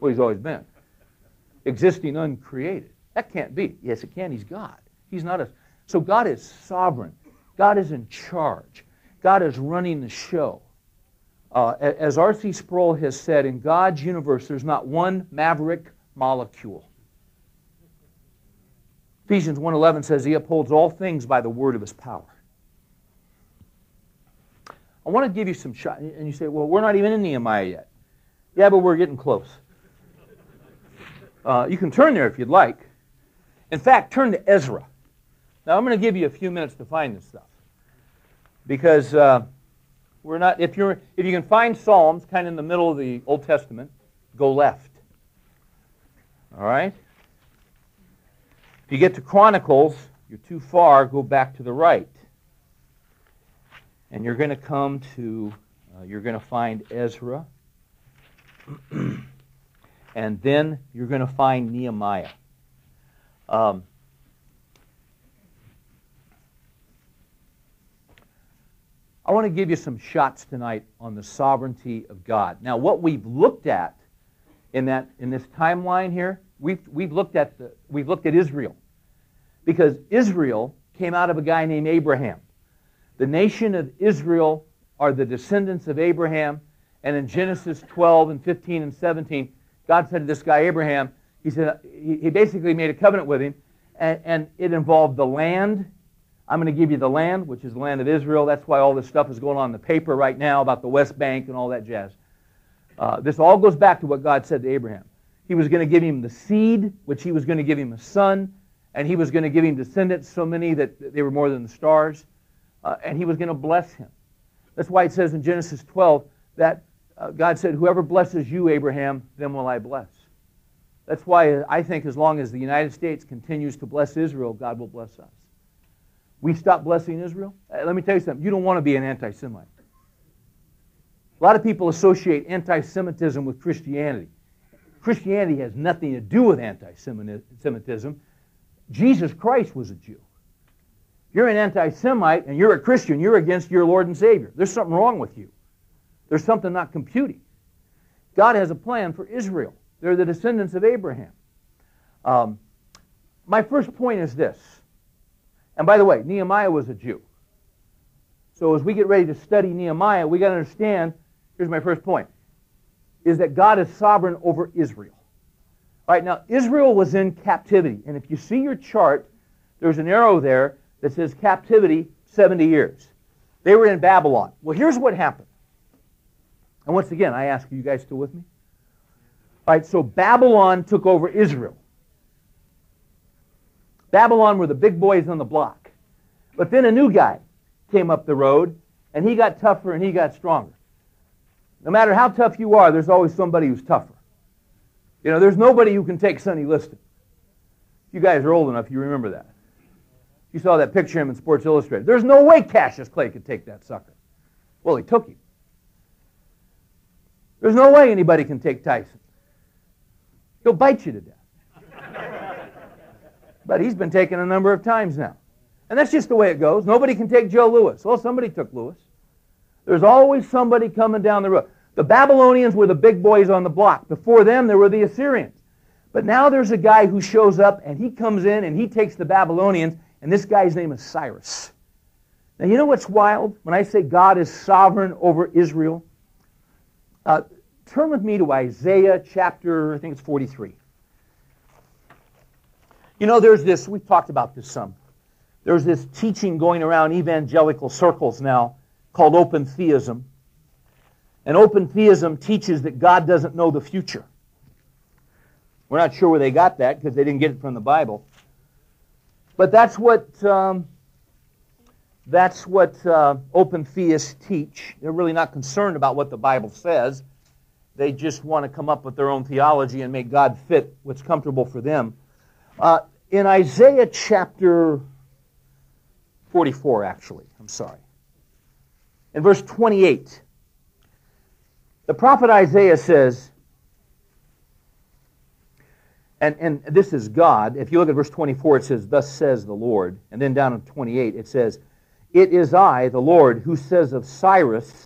Well, he's always been. Existing uncreated. That can't be. Yes, it can. He's God. He's not a... So God is sovereign. God is in charge. God is running the show. Uh, as R C Sproul has said, in God's universe, there's not one maverick molecule. Ephesians one eleven says he upholds all things by the word of his power. I want to give you some shot. And you say, well, we're not even in Nehemiah yet. Yeah, but we're getting close. Uh, you can turn there if you'd like. In fact, turn to Ezra. Now, I'm going to give you a few minutes to find this stuff. Because uh, we're not, if you're, if you can find Psalms kind of in the middle of the Old Testament, go left. All right? If you get to Chronicles, you're too far, go back to the right. And you're going to come to, uh, you're going to find Ezra. And then you're going to find Nehemiah. Um, I want to give you some shots tonight on the sovereignty of God. Now, what we've looked at in that in this timeline here, we've we've looked at the we've looked at Israel, because Israel came out of a guy named Abraham. The nation of Israel are the descendants of Abraham, and in Genesis twelve and fifteen and seventeen, God said to this guy Abraham, he said he basically made a covenant with him, and, and it involved the land. I'm going to give you the land, which is the land of Israel. That's why all this stuff is going on in the paper right now about the West Bank and all that jazz. Uh, this all goes back to what God said to Abraham. He was going to give him the seed, which he was going to give him a son, and he was going to give him descendants, so many that they were more than the stars, uh, and he was going to bless him. That's why it says in Genesis twelve that uh, God said, whoever blesses you, Abraham, them will I bless. That's why I think as long as the United States continues to bless Israel, God will bless us. We stop blessing Israel? Let me tell you something. You don't want to be an anti-Semite. A lot of people associate anti-Semitism with Christianity. Christianity has nothing to do with anti-Semitism. Jesus Christ was a Jew. You're an anti-Semite and you're a Christian. You're against your Lord and Savior. There's something wrong with you. There's something not computing. God has a plan for Israel. They're the descendants of Abraham. Um, my first point is this. And by the way, Nehemiah was a Jew. So as we get ready to study Nehemiah, we got to understand, here's my first point, is that God is sovereign over Israel. All right, now, Israel was in captivity. And if you see your chart, there's an arrow there that says captivity, seventy years. They were in Babylon. Well, here's what happened. And once again, I ask, are you guys still with me? All right, so Babylon took over Israel. Babylon were the big boys on the block. But then a new guy came up the road, and he got tougher and he got stronger. No matter how tough you are, there's always somebody who's tougher. You know, there's nobody who can take Sonny Liston. You guys are old enough, you remember that. You saw that picture of him in Sports Illustrated. There's no way Cassius Clay could take that sucker. Well, he took him. There's no way anybody can take Tyson. He'll bite you to death. But he's been taken a number of times now. And that's just the way it goes. Nobody can take Joe Louis. Well, somebody took Louis. There's always somebody coming down the road. The Babylonians were the big boys on the block. Before them, there were the Assyrians. But now there's a guy who shows up, and he comes in, and he takes the Babylonians, and this guy's name is Cyrus. Now, you know what's wild? When I say God is sovereign over Israel, uh, turn with me to Isaiah chapter, I think it's forty-three. You know, there's this, we've talked about this some, there's this teaching going around evangelical circles now called open theism. And open theism teaches that God doesn't know the future. We're not sure where they got that because they didn't get it from the Bible. But that's what, um, that's what uh, open theists teach. They're really not concerned about what the Bible says. They just want to come up with their own theology and make God fit what's comfortable for them. Uh, in Isaiah chapter forty-four, actually, I'm sorry, in verse twenty-eight, the prophet Isaiah says, and, and this is God. If you look at verse twenty-four, it says, "Thus says the Lord." And then down in twenty-eight, it says, "It is I, the Lord, who says of Cyrus,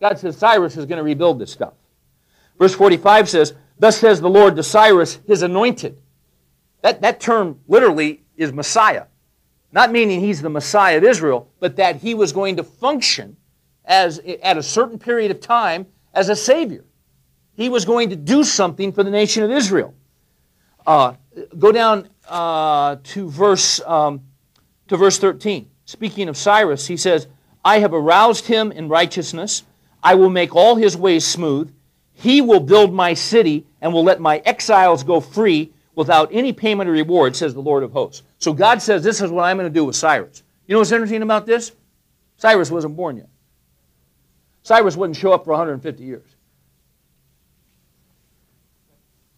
God says Cyrus is going to rebuild this stuff. Verse forty-five says, "Thus says the Lord to Cyrus, his anointed." That, that term literally is Messiah. Not meaning he's the Messiah of Israel, but that he was going to function as at a certain period of time as a Savior. He was going to do something for the nation of Israel. Uh, go down uh, to, verse, um, to verse thirteen. Speaking of Cyrus, he says, "I have aroused him in righteousness. I will make all his ways smooth. He will build my city and will let my exiles go free without any payment or reward, says the Lord of hosts." So God says, this is what I'm going to do with Cyrus. You know what's interesting about this? Cyrus wasn't born yet. Cyrus wouldn't show up for one hundred fifty years.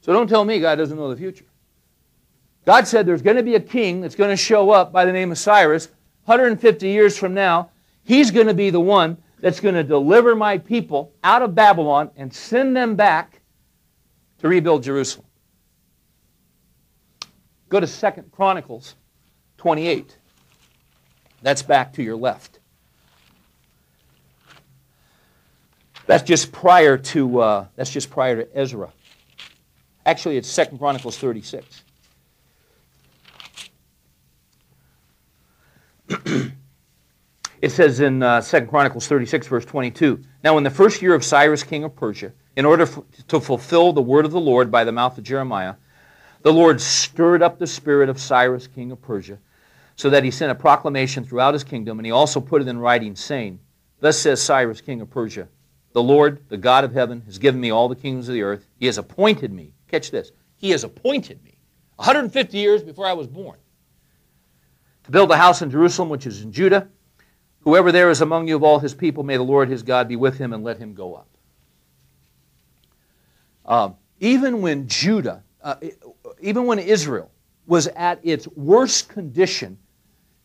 So don't tell me God doesn't know the future. God said there's going to be a king that's going to show up by the name of Cyrus one hundred fifty years from now. He's going to be the one that's going to deliver my people out of Babylon and send them back to rebuild Jerusalem. Go to Second Chronicles twenty-eight. That's back to your left. That's just prior to uh, that's just prior to Ezra. Actually, it's Second Chronicles thirty-six. It says in uh, Second Chronicles thirty-six, verse twenty-two, "Now in the first year of Cyrus, king of Persia, in order f- to fulfill the word of the Lord by the mouth of Jeremiah, the Lord stirred up the spirit of Cyrus, king of Persia, so that he sent a proclamation throughout his kingdom, and he also put it in writing, saying, 'Thus says Cyrus, king of Persia, the Lord, the God of heaven, has given me all the kingdoms of the earth. He has appointed me,'" catch this, "'He has appointed me,'" one hundred fifty years before I was born, "'to build a house in Jerusalem, which is in Judah. Whoever there is among you of all his people, may the Lord his God be with him and let him go up.'" Um, even when Judah, uh, even when Israel was at its worst condition,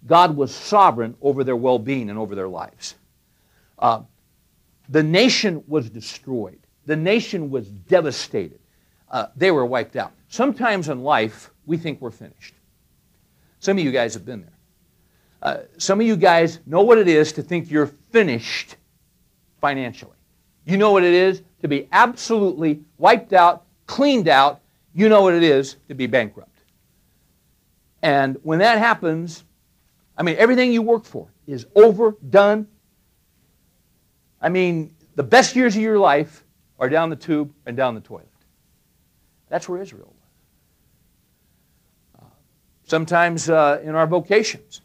God was sovereign over their well-being and over their lives. Uh, the nation was destroyed. The nation was devastated. Uh, they were wiped out. Sometimes in life, we think we're finished. Some of you guys have been there. Uh, some of you guys know what it is to think you're finished financially. You know what it is to be absolutely wiped out, cleaned out. You know what it is to be bankrupt. And when that happens, I mean, everything you work for is over, done. I mean, the best years of your life are down the tube and down the toilet. That's where Israel was. Uh, sometimes uh, in our vocations,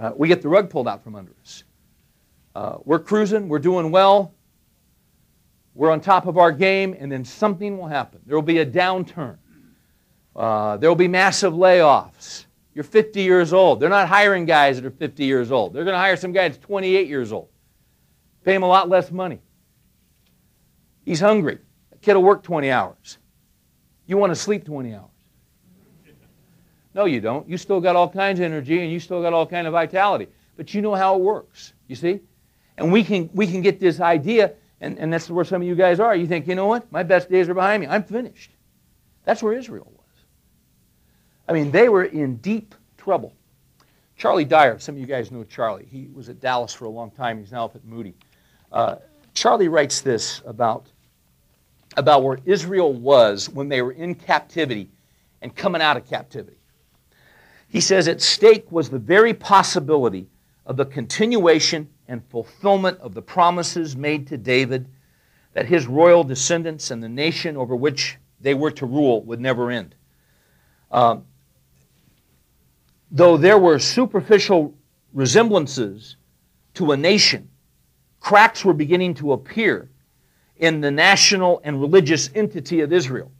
Uh, we get the rug pulled out from under us. Uh, we're cruising, we're doing well, we're on top of our game, and then something will happen. There will be a downturn. Uh, there will be massive layoffs. You're fifty years old. They're not hiring guys that are fifty years old. They're going to hire some guy that's twenty-eight years old. Pay him a lot less money. He's hungry. That kid will work twenty hours. You want to sleep twenty hours. No, you don't. You still got all kinds of energy and you still got all kinds of vitality. But you know how it works, you see? And we can we can get this idea, and, and that's where some of you guys are. You think, you know what? My best days are behind me. I'm finished. That's where Israel was. I mean, they were in deep trouble. Charlie Dyer, some of you guys know Charlie. He was at Dallas for a long time. He's now up at Moody. Uh, Charlie writes this about, about where Israel was when they were in captivity and coming out of captivity. He says, at stake was the very possibility of the continuation and fulfillment of the promises made to David that his royal descendants and the nation over which they were to rule would never end. Um, though there were superficial resemblances to a nation, cracks were beginning to appear in the national and religious entity of Israel.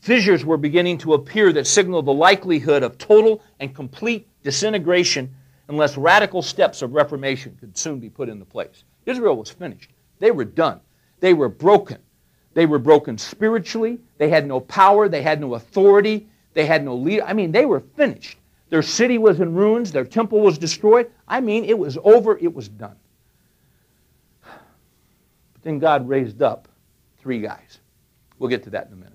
Fissures were beginning to appear that signaled the likelihood of total and complete disintegration unless radical steps of reformation could soon be put into place. Israel was finished. They were done. They were broken. They were broken spiritually. They had no power. They had no authority. They had no leader. I mean, they were finished. Their city was in ruins. Their temple was destroyed. I mean, it was over. It was done. But then God raised up three guys. We'll get to that in a minute.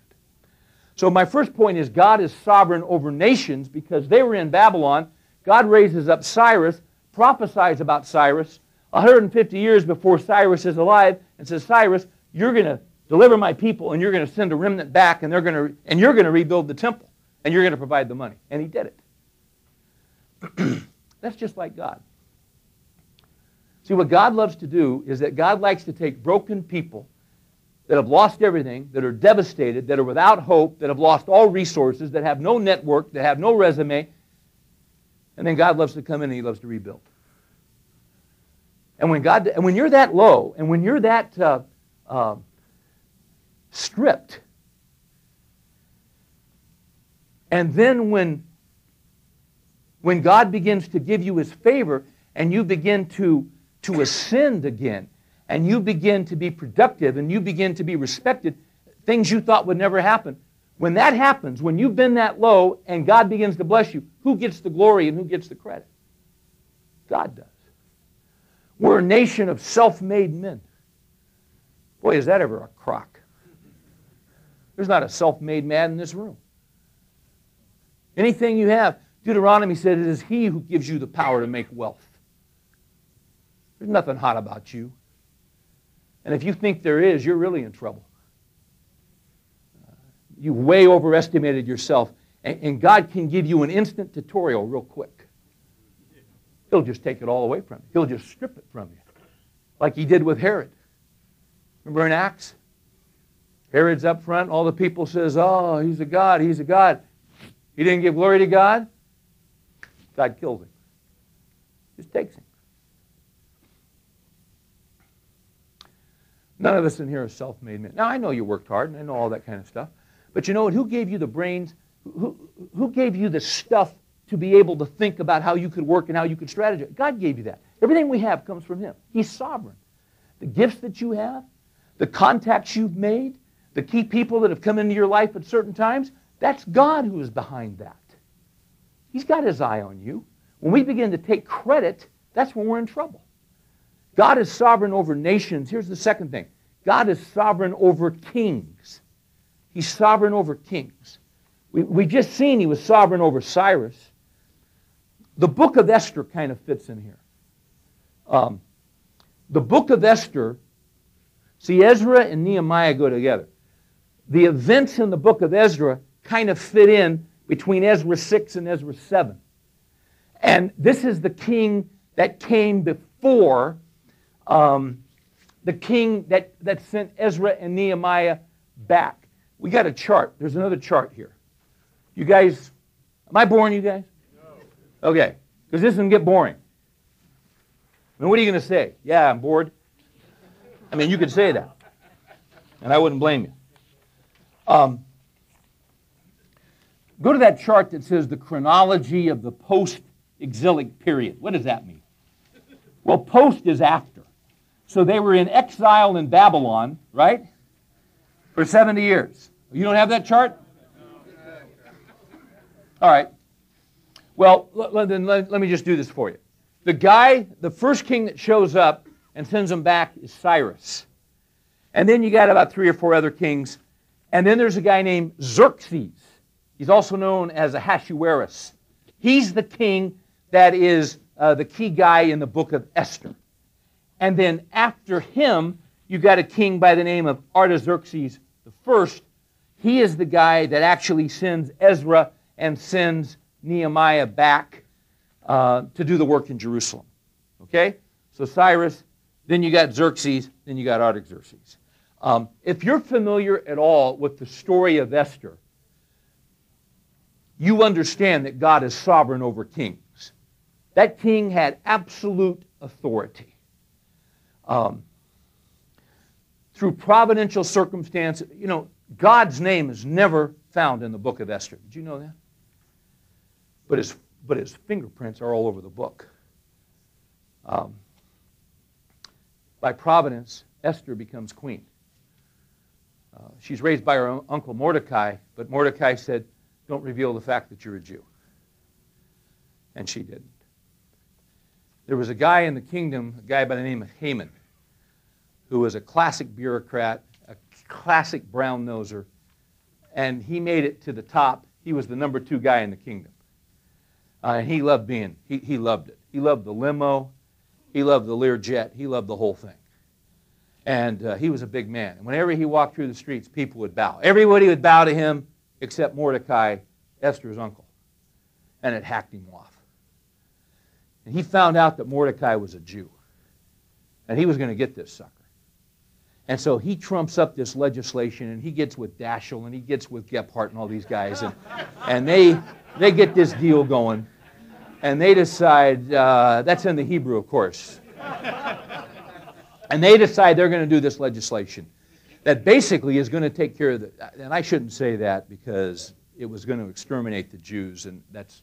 So my first point is God is sovereign over nations because they were in Babylon. God raises up Cyrus, prophesies about Cyrus one hundred fifty years before Cyrus is alive and says, Cyrus, you're going to deliver my people and you're going to send a remnant back and, they're going to, and you're going to rebuild the temple and you're going to provide the money. And he did it. That's just like God. See, what God loves to do is that God likes to take broken people that have lost everything, that are devastated, that are without hope, that have lost all resources, that have no network, that have no resume. And then God loves to come in and he loves to rebuild. And when God, and when you're that low, and when you're that uh, uh, stripped, and then when, when God begins to give you his favor, and you begin to, to ascend again, and you begin to be productive, and you begin to be respected, things you thought would never happen. When that happens, when you've been that low and God begins to bless you, who gets the glory and who gets the credit? God does. We're a nation of self-made men. Boy, is that ever a crock. There's not a self-made man in this room. Anything you have, Deuteronomy said, it is he who gives you the power to make wealth. There's nothing hot about you. And if you think there is, you're really in trouble. Uh, you way overestimated yourself. And, and God can give you an instant tutorial real quick. He'll just take it all away from you. He'll just strip it from you. Like he did with Herod. Remember in Acts? Herod's up front. All the people says, oh, he's a god, he's a god. He didn't give glory to God. God kills him. Just takes him. None of us in here are self-made men. Now, I know you worked hard, and I know all that kind of stuff. But you know what? Who gave you the brains? Who, who gave you the stuff to be able to think about how you could work and how you could strategize? God gave you that. Everything we have comes from him. He's sovereign. The gifts that you have, the contacts you've made, the key people that have come into your life at certain times, that's God who is behind that. He's got his eye on you. When we begin to take credit, that's when we're in trouble. God is sovereign over nations. Here's the second thing. God is sovereign over kings. He's sovereign over kings. We, we just seen he was sovereign over Cyrus. The book of Esther kind of fits in here. Um, the book of Esther, see, Ezra and Nehemiah go together. The events in the book of Ezra kind of fit in between Ezra six and Ezra seven. And this is the king that came before Um, the king that, that sent Ezra and Nehemiah back. We got a chart. There's another chart here. You guys, am I boring you guys? No. Okay, because this doesn't get boring. I mean, what are you going to say? Yeah, I'm bored. I mean, you could say that, and I wouldn't blame you. Um, go to that chart that says the chronology of the post-exilic period. What does that mean? Well, post is after. So they were in exile in Babylon, right? For seventy years. You don't have that chart? All right. Well, then let me just do this for you. The guy, the first king that shows up and sends him back is Cyrus. And then you got about three or four other kings. And then there's a guy named Xerxes. He's also known as Ahasuerus. He's the king that is uh, the key guy in the book of Esther. And then after him, you've got a king by the name of Artaxerxes the First. He is the guy that actually sends Ezra and sends Nehemiah back uh, to do the work in Jerusalem. Okay? So Cyrus, then you got Xerxes, then you got Artaxerxes. Um, if you're familiar at all with the story of Esther, you understand that God is sovereign over kings. That king had absolute authority. Um, through providential circumstances, you know, God's name is never found in the book of Esther. Did you know that? But his, but his fingerprints are all over the book. Um, by providence, Esther becomes queen. Uh, she's raised by her uncle Mordecai, but Mordecai said, don't reveal the fact that you're a Jew. And she didn't. There was a guy in the kingdom, a guy by the name of Haman, who was a classic bureaucrat, a classic brown-noser, and he made it to the top. He was the number two guy in the kingdom. Uh, and he loved being, he, he loved it. He loved the limo, he loved the Learjet, he loved the whole thing. And uh, he was a big man. And whenever he walked through the streets, people would bow. Everybody would bow to him except Mordecai, Esther's uncle. And it hacked him off. And he found out that Mordecai was a Jew. And he was going to get this sucker. And so he trumps up this legislation, and he gets with Daschle, and he gets with Gephardt and all these guys. And, and they, they get this deal going. And they decide, uh, that's in the Hebrew, of course. And they decide they're going to do this legislation that basically is going to take care of the... And I shouldn't say that because it was going to exterminate the Jews, and that's...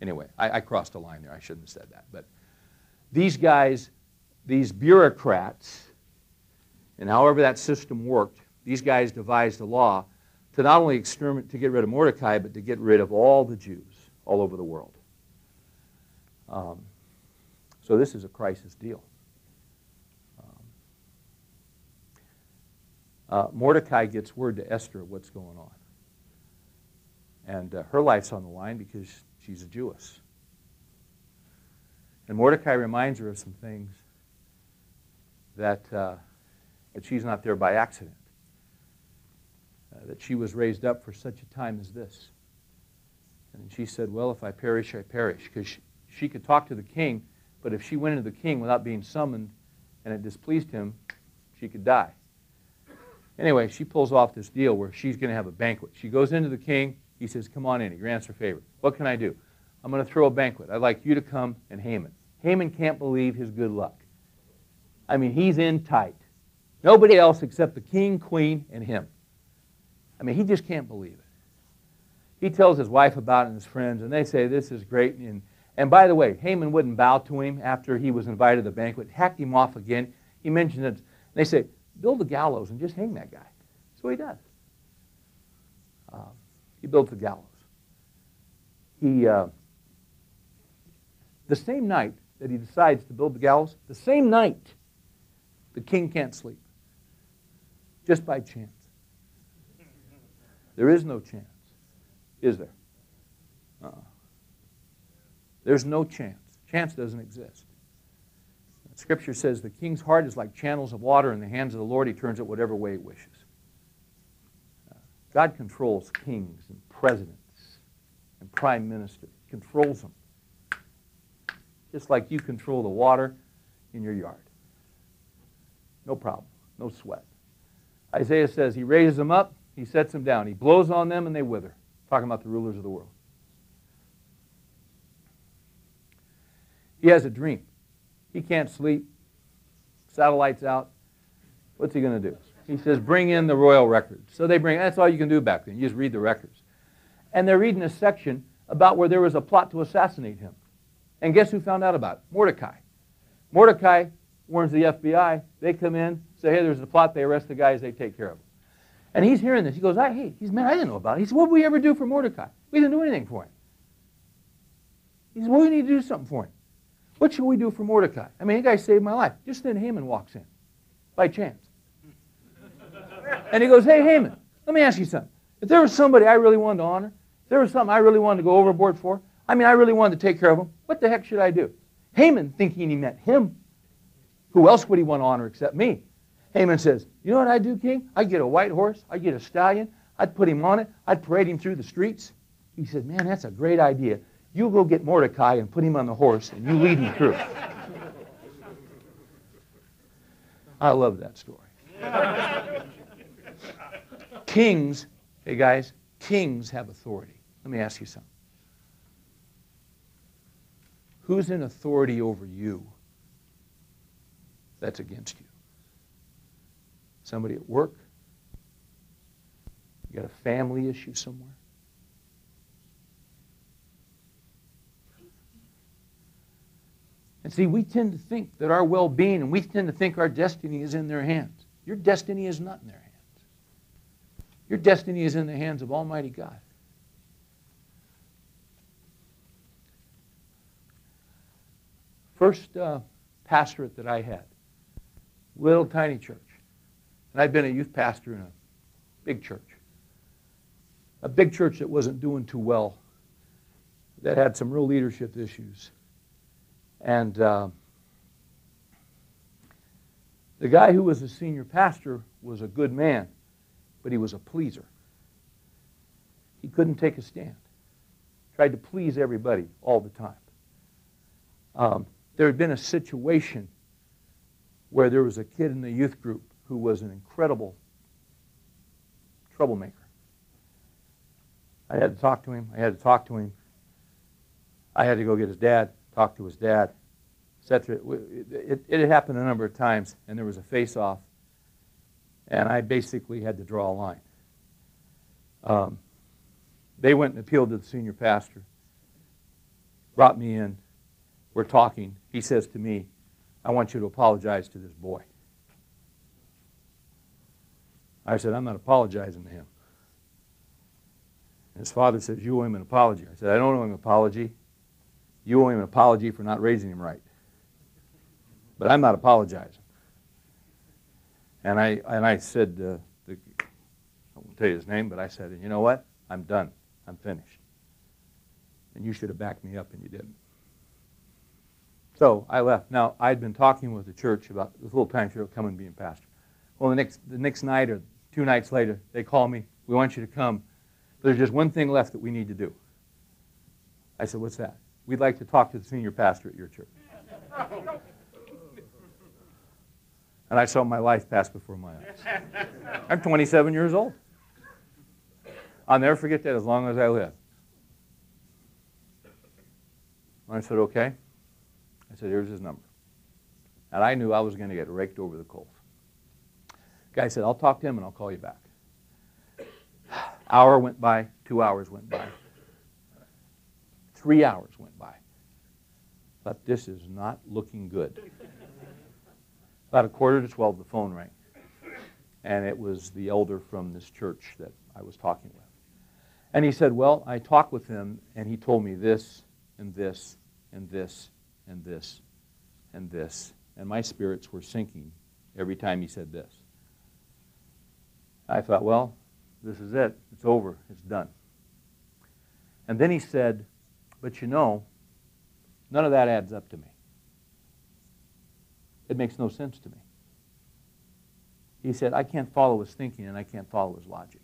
Anyway, I, I crossed a line there. I shouldn't have said that. But these guys, these bureaucrats, and however that system worked, these guys devised a law to not only exterminate, to get rid of Mordecai, but to get rid of all the Jews all over the world. Um, so this is a crisis deal. Uh, Mordecai gets word to Esther of what's going on. And uh, her life's on the line because she's a Jewess. And Mordecai reminds her of some things that, uh, that she's not there by accident, uh, that she was raised up for such a time as this. And she said, well, if I perish, I perish. Because she, she could talk to the king, but if she went into the king without being summoned and it displeased him, she could die. Anyway, she pulls off this deal where she's going to have a banquet. She goes into the king. He says, come on in. He grants her favor. What can I do? I'm going to throw a banquet. I'd like you to come and Haman. Haman can't believe his good luck. I mean, he's in tight. Nobody else except the king, queen, and him. I mean, he just can't believe it. He tells his wife about it and his friends, and they say, this is great. And, and by the way, Haman wouldn't bow to him after he was invited to the banquet. Hacked him off again. He mentioned it. They say, build the gallows and just hang that guy. That's what he does. Um, he builds the gallows. He, uh, the same night that he decides to build the gallows, the same night, the king can't sleep. Just by chance. There is no chance, is there? Uh-uh. There's no chance. Chance doesn't exist. Scripture says the king's heart is like channels of water in the hands of the Lord. He turns it whatever way he wishes. Uh, God controls kings and presidents and prime ministers. He controls them. Just like you control the water in your yard. No problem. No sweat. Isaiah says he raises them up, he sets them down. He blows on them and they wither. Talking about the rulers of the world. He has a dream. He can't sleep. Satellites out. What's he going to do? He says, bring in the royal records. So they bring, that's all you can do back then. You just read the records. And they're reading a section about where there was a plot to assassinate him. And guess who found out about it? Mordecai. Mordecai warns the F B I. They come in, say, hey, there's a plot. They arrest the guys. They take care of them. And he's hearing this. He goes, I, hey, he's man, I didn't know about it. He said, what did we ever do for Mordecai? We didn't do anything for him. He said, well, we need to do something for him. What should we do for Mordecai? I mean, that guy saved my life. Just then Haman walks in, by chance. And he goes, hey, Haman, let me ask you something. If there was somebody I really wanted to honor, if there was something I really wanted to go overboard for, I mean, I really wanted to take care of him. What the heck should I do? Haman, thinking he meant him. Who else would he want to honor except me? Haman says, you know what I'd do, King? I'd get a white horse. I'd get a stallion. I'd put him on it. I'd parade him through the streets. He said, man, that's a great idea. You go get Mordecai and put him on the horse, and you lead him through. I love that story. Kings, hey guys, kings have authority. Let me ask you something. Who's in authority over you that's against you? Somebody at work? You got a family issue somewhere? And see, we tend to think that our well-being, and we tend to think our destiny is in their hands. Your destiny is not in their hands. Your destiny is in the hands of Almighty God. First uh, pastorate that I had, little tiny church. And I'd been a youth pastor in a big church. A big church that wasn't doing too well, that had some real leadership issues. And uh, the guy who was the senior pastor was a good man, but he was a pleaser. He couldn't take a stand. Tried to please everybody all the time. Um, There had been a situation where there was a kid in the youth group who was an incredible troublemaker. I had to talk to him. I had to talk to him. I had to go get his dad, talk to his dad, et cetera. It, it, it had happened a number of times, and there was a face-off, and I basically had to draw a line. Um, they went and appealed to the senior pastor, brought me in. We're talking. He says to me, I want you to apologize to this boy. I said, I'm not apologizing to him. And his father says, you owe him an apology. I said, I don't owe him an apology. You owe him an apology for not raising him right. But I'm not apologizing. And I, and I said, uh, the, I won't tell you his name, but I said, you know what? I'm done. I'm finished. And you should have backed me up, and you didn't. So I left. Now, I'd been talking with the church about this little time she would come and be a pastor. Well, the next, the next night or two nights later, they call me. We want you to come. But there's just one thing left that we need to do. I said, what's that? We'd like to talk to the senior pastor at your church. And I saw my life pass before my eyes. I'm twenty-seven years old. I'll never forget that as long as I live. And I said, okay. I said, here's his number. And I knew I was going to get raked over the coals. The guy said, I'll talk to him and I'll call you back. Hour went by. Two hours went by. Three hours went by. But this is not looking good. About a quarter to twelve, the phone rang. And it was the elder from this church that I was talking with. And he said, well, I talked with him and he told me this and this and this. And this, and this. And my spirits were sinking every time he said this. I thought, well, this is it. It's over. It's done. And then he said, but you know, none of that adds up to me. It makes no sense to me. He said, I can't follow his thinking and I can't follow his logic.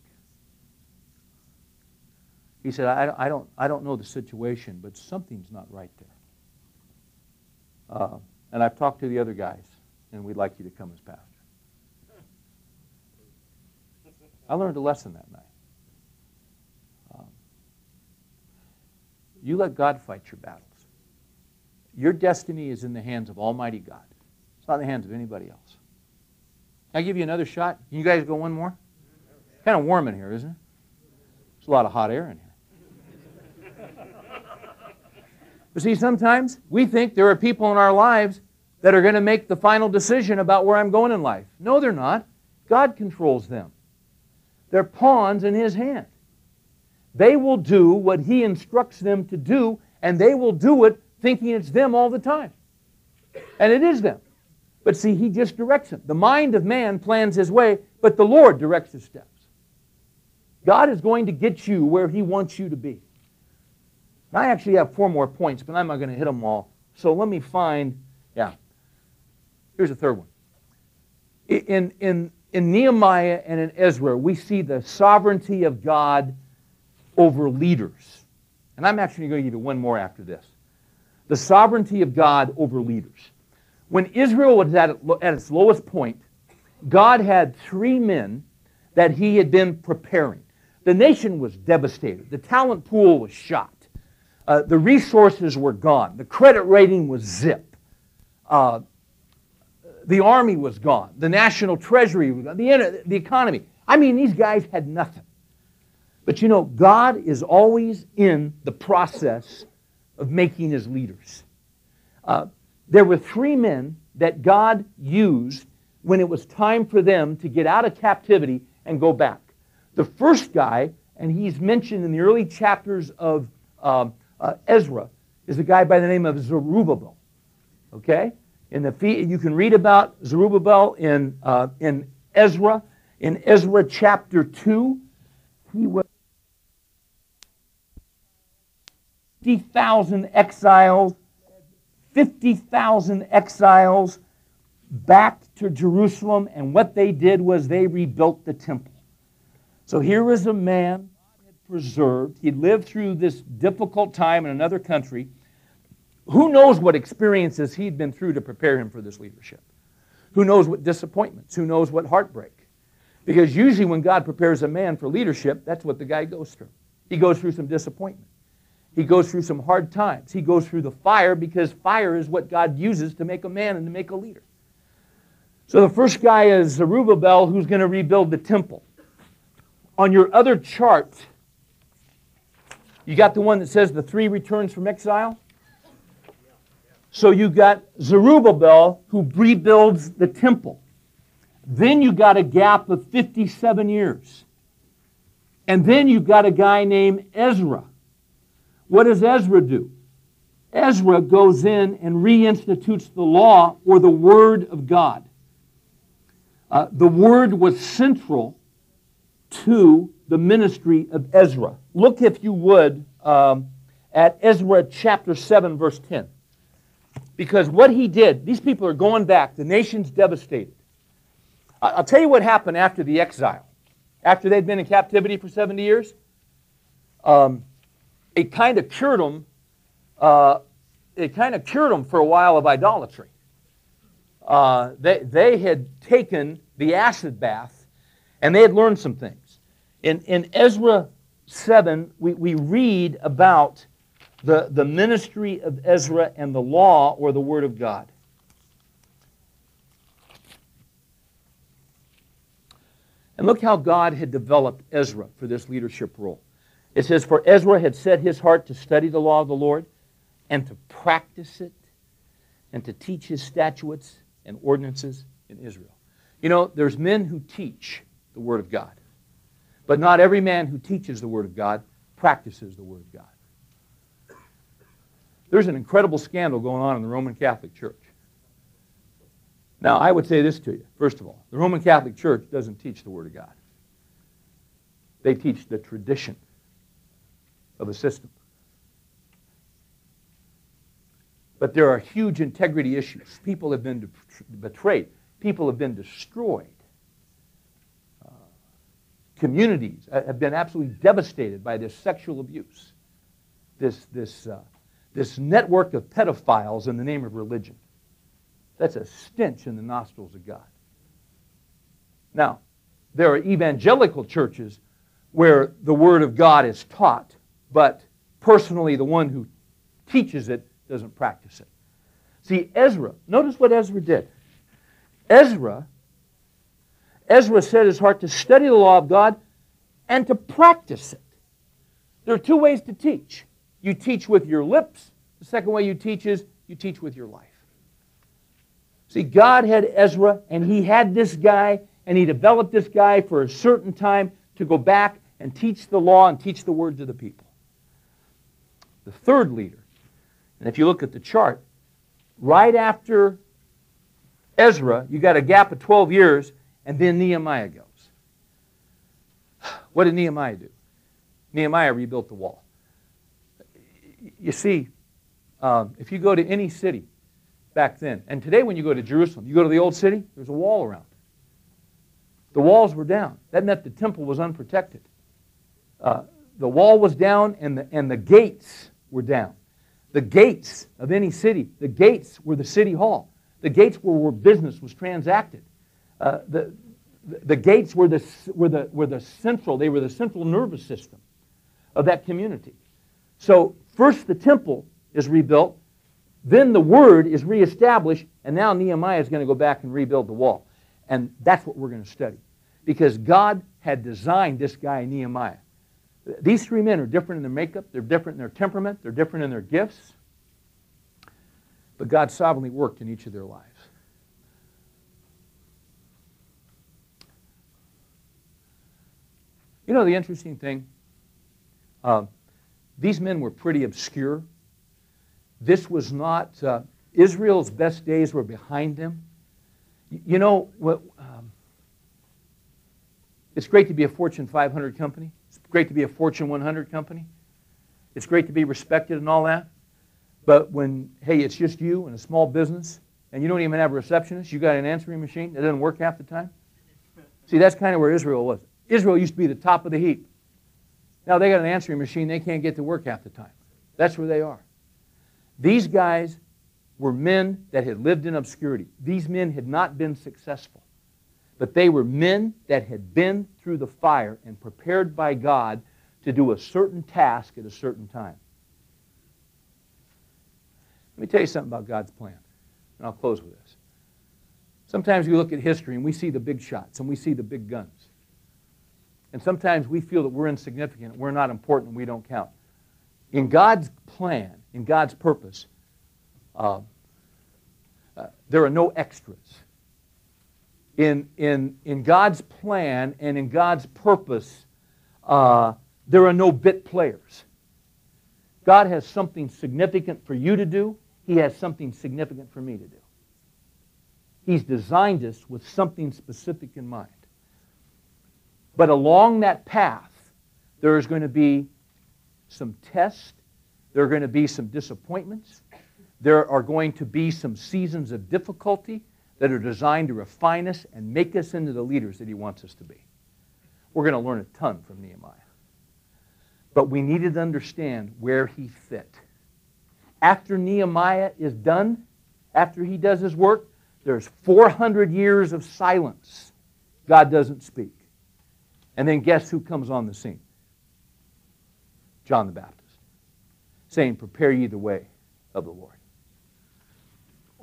He said, I, I, don't, I don't know the situation, but something's not right there. Uh, and I've talked to the other guys, and we'd like you to come as pastor. I learned a lesson that night. Um, you let God fight your battles. Your destiny is in the hands of Almighty God. It's not in the hands of anybody else. Can I give you another shot? Can you guys go one more? It's kind of warm in here, isn't it? There's a lot of hot air in here. But see, sometimes we think there are people in our lives that are going to make the final decision about where I'm going in life. No, they're not. God controls them. They're pawns in His hand. They will do what He instructs them to do, and they will do it thinking it's them all the time. And it is them. But see, He just directs them. The mind of man plans his way, but the Lord directs his steps. God is going to get you where He wants you to be. Now, I actually have four more points, but I'm not going to hit them all. So let me find, yeah. Here's a third one. In, in, in Nehemiah and in Ezra, we see the sovereignty of God over leaders. And I'm actually going to give you one more after this. The sovereignty of God over leaders. When Israel was at, at its lowest point, God had three men that he had been preparing. The nation was devastated. The talent pool was shot. Uh, the resources were gone. The credit rating was zip. Uh, the army was gone. The national treasury was gone. The, the economy. I mean, these guys had nothing. But you know, God is always in the process of making his leaders. Uh, there were three men that God used when it was time for them to get out of captivity and go back. The first guy, and he's mentioned in the early chapters of um, uh, Ezra, is a guy by the name of Zerubbabel. Okay? In the you can read about Zerubbabel in, uh, in Ezra. In Ezra chapter two, he was fifty thousand exiles, fifty thousand exiles back to Jerusalem, and what they did was they rebuilt the temple. So here is a man God had preserved. He lived through this difficult time in another country. Who knows what experiences he'd been through to prepare him for this leadership? Who knows what disappointments? Who knows what heartbreak? Because usually when God prepares a man for leadership, that's what the guy goes through. He goes through some disappointment. He goes through some hard times. He goes through the fire, because fire is what God uses to make a man and to make a leader. So the first guy is Zerubbabel, who's going to rebuild the temple. On your other chart, you got the one that says the three returns from exile? So you got Zerubbabel, who rebuilds the temple. Then you got a gap of fifty-seven years. And then you've got a guy named Ezra. What does Ezra do? Ezra goes in and reinstitutes the law, or the Word of God. Uh, the Word was central to the ministry of Ezra. Look, if you would, um, at Ezra chapter seven, verse ten. Because what he did, these people are going back. The nation's devastated. I'll tell you what happened after the exile. After they'd been in captivity for seventy years, um, it kind of cured them. Uh, it kind of cured them for a while of idolatry. Uh, they, they had taken the acid bath, and they had learned some things. In, in Ezra seven, we, we read about the, the ministry of Ezra and the law, or the Word of God. And look how God had developed Ezra for this leadership role. It says, "For Ezra had set his heart to study the law of the Lord, and to practice it, and to teach his statutes and ordinances in Israel." You know, there's men who teach the Word of God. But not every man who teaches the Word of God practices the Word of God. There's an incredible scandal going on in the Roman Catholic Church. Now, I would say this to you. First of all, the Roman Catholic Church doesn't teach the Word of God. They teach the tradition of a system. But there are huge integrity issues. People have been betrayed. People have been destroyed. Communities have been absolutely devastated by this sexual abuse, this, this, uh, this network of pedophiles in the name of religion. That's a stench in the nostrils of God. Now, there are evangelical churches where the Word of God is taught, but personally the one who teaches it doesn't practice it. See, Ezra, notice what Ezra did. Ezra Ezra set his heart to study the law of God and to practice it. There are two ways to teach. You teach with your lips. The second way you teach is you teach with your life. See, God had Ezra, and he had this guy, and he developed this guy for a certain time to go back and teach the law and teach the Word to the people. The third leader, and if you look at the chart, right after Ezra, you got a gap of twelve years, and then Nehemiah goes. What did Nehemiah do? Nehemiah rebuilt the wall. You see, um, if you go to any city back then, and today when you go to Jerusalem, you go to the old city, there's a wall around it. The walls were down. That meant the temple was unprotected. Uh, the wall was down and the, and the gates were down. The gates of any city, the gates were the city hall. The gates were where business was transacted. Uh, the, the, the gates were the, were, the, were the central, they were the central nervous system of that community. So first the temple is rebuilt, then the word is reestablished, and now Nehemiah is going to go back and rebuild the wall. And that's what we're going to study. Because God had designed this guy, Nehemiah. These three men are different in their makeup, they're different in their temperament, they're different in their gifts. But God sovereignly worked in each of their lives. You know the interesting thing? Uh, these men were pretty obscure. This was not, uh, Israel's best days were behind them. You know, um, it's great to be a Fortune five hundred company. It's great to be a Fortune one hundred company. It's great to be respected and all that. But when, hey, it's just you and a small business, and you don't even have a receptionist, you got an answering machine that doesn't work half the time. See, that's kind of where Israel was. Israel used to be the top of the heap. Now they got an answering machine, they can't get to work half the time. That's where they are. These guys were men that had lived in obscurity. These men had not been successful. But they were men that had been through the fire and prepared by God to do a certain task at a certain time. Let me tell you something about God's plan, and I'll close with this. Sometimes we look at history and we see the big shots and we see the big guns. And sometimes we feel that we're insignificant, we're not important, we don't count. In God's plan, in God's purpose, Uh, uh, there are no extras. In, in, in God's plan and in God's purpose, uh, there are no bit players. God has something significant for you to do. He has something significant for me to do. He's designed us with something specific in mind. But along that path, there is going to be some tests. There are going to be some disappointments. There are going to be some seasons of difficulty that are designed to refine us and make us into the leaders that He wants us to be. We're going to learn a ton from Nehemiah. But we needed to understand where he fit. After Nehemiah is done, after he does his work, there's four hundred years of silence. God doesn't speak. And then guess who comes on the scene? John the Baptist, saying, "Prepare ye the way of the Lord."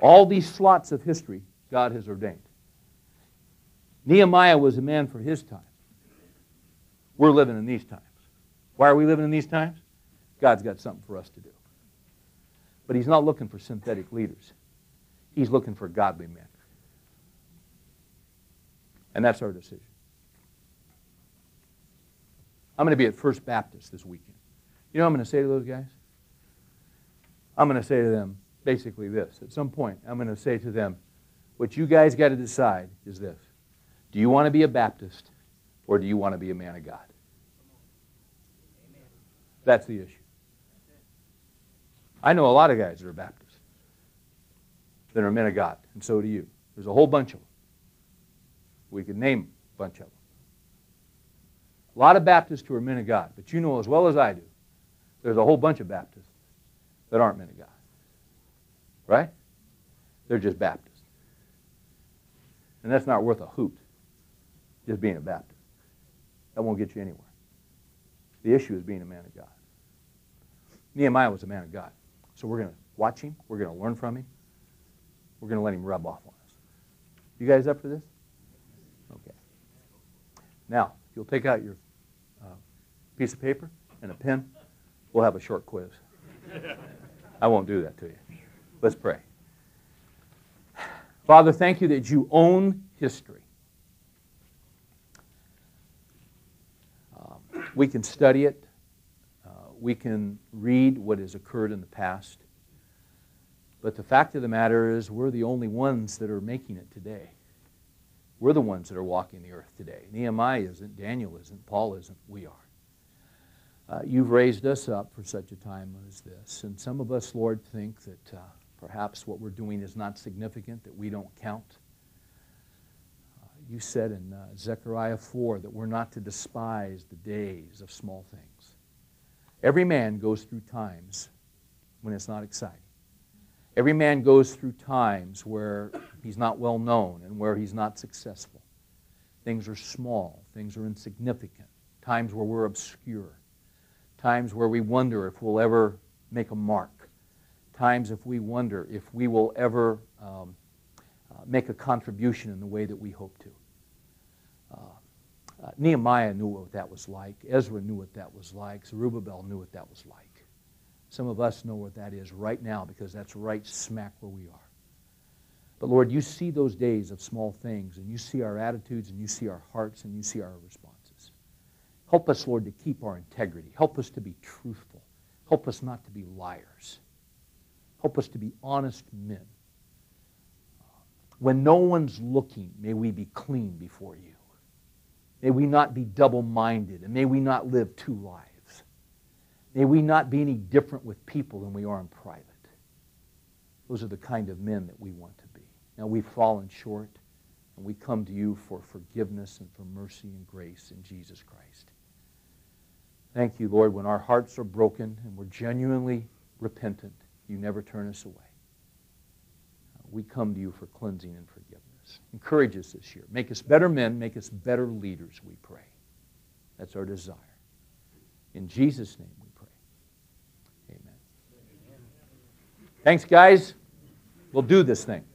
All these slots of history God has ordained. Nehemiah was a man for his time. We're living in these times. Why are we living in these times? God's got something for us to do. But He's not looking for synthetic leaders. He's looking for godly men. And that's our decision. I'm going to be at First Baptist this weekend. You know what I'm going to say to those guys? I'm going to say to them, basically this. At some point, I'm going to say to them, what you guys got to decide is this. Do you want to be a Baptist or do you want to be a man of God? Amen. That's the issue. I know a lot of guys that are Baptists that are men of God, and so do you. There's a whole bunch of them. We could name a bunch of them. A lot of Baptists who are men of God, but you know as well as I do, there's a whole bunch of Baptists that aren't men of God. Right? They're just Baptists. And that's not worth a hoot, just being a Baptist. That won't get you anywhere. The issue is being a man of God. Nehemiah was a man of God. So we're going to watch him. We're going to learn from him. We're going to let him rub off on us. You guys up for this? Okay. Now, if you'll take out your uh, piece of paper and a pen, we'll have a short quiz. I won't do that to you. Let's pray. Father, thank you that you own history. Um, we can study it. Uh, we can read what has occurred in the past. But the fact of the matter is we're the only ones that are making it today. We're the ones that are walking the earth today. Nehemiah isn't, Daniel isn't, Paul isn't, we are. uh, you've raised us up for such a time as this. And some of us, Lord, think that uh, perhaps what we're doing is not significant, that we don't count. Uh, you said in uh, Zechariah four that we're not to despise the days of small things. Every man goes through times when it's not exciting. Every man goes through times where he's not well known and where he's not successful. Things are small, things are insignificant, times where we're obscure, times where we wonder if we'll ever make a mark, times if we wonder if we will ever um, uh, make a contribution in the way that we hope to. Uh, uh, Nehemiah knew what that was like. Ezra knew what that was like. Zerubbabel knew what that was like. Some of us know what that is right now because that's right smack where we are. But Lord, you see those days of small things, and you see our attitudes, and you see our hearts, and you see our responses. Help us, Lord, to keep our integrity. Help us to be truthful. Help us not to be liars. Help us to be honest men. When no one's looking, may we be clean before you. May we not be double-minded, and may we not live two lives. May we not be any different with people than we are in private. Those are the kind of men that we want to be. Now, we've fallen short, and we come to you for forgiveness and for mercy and grace in Jesus Christ. Thank you, Lord, when our hearts are broken and we're genuinely repentant, you never turn us away. We come to you for cleansing and forgiveness. Encourage us this year. Make us better men, make us better leaders, we pray. That's our desire. In Jesus' name. Thanks, guys. We'll do this thing.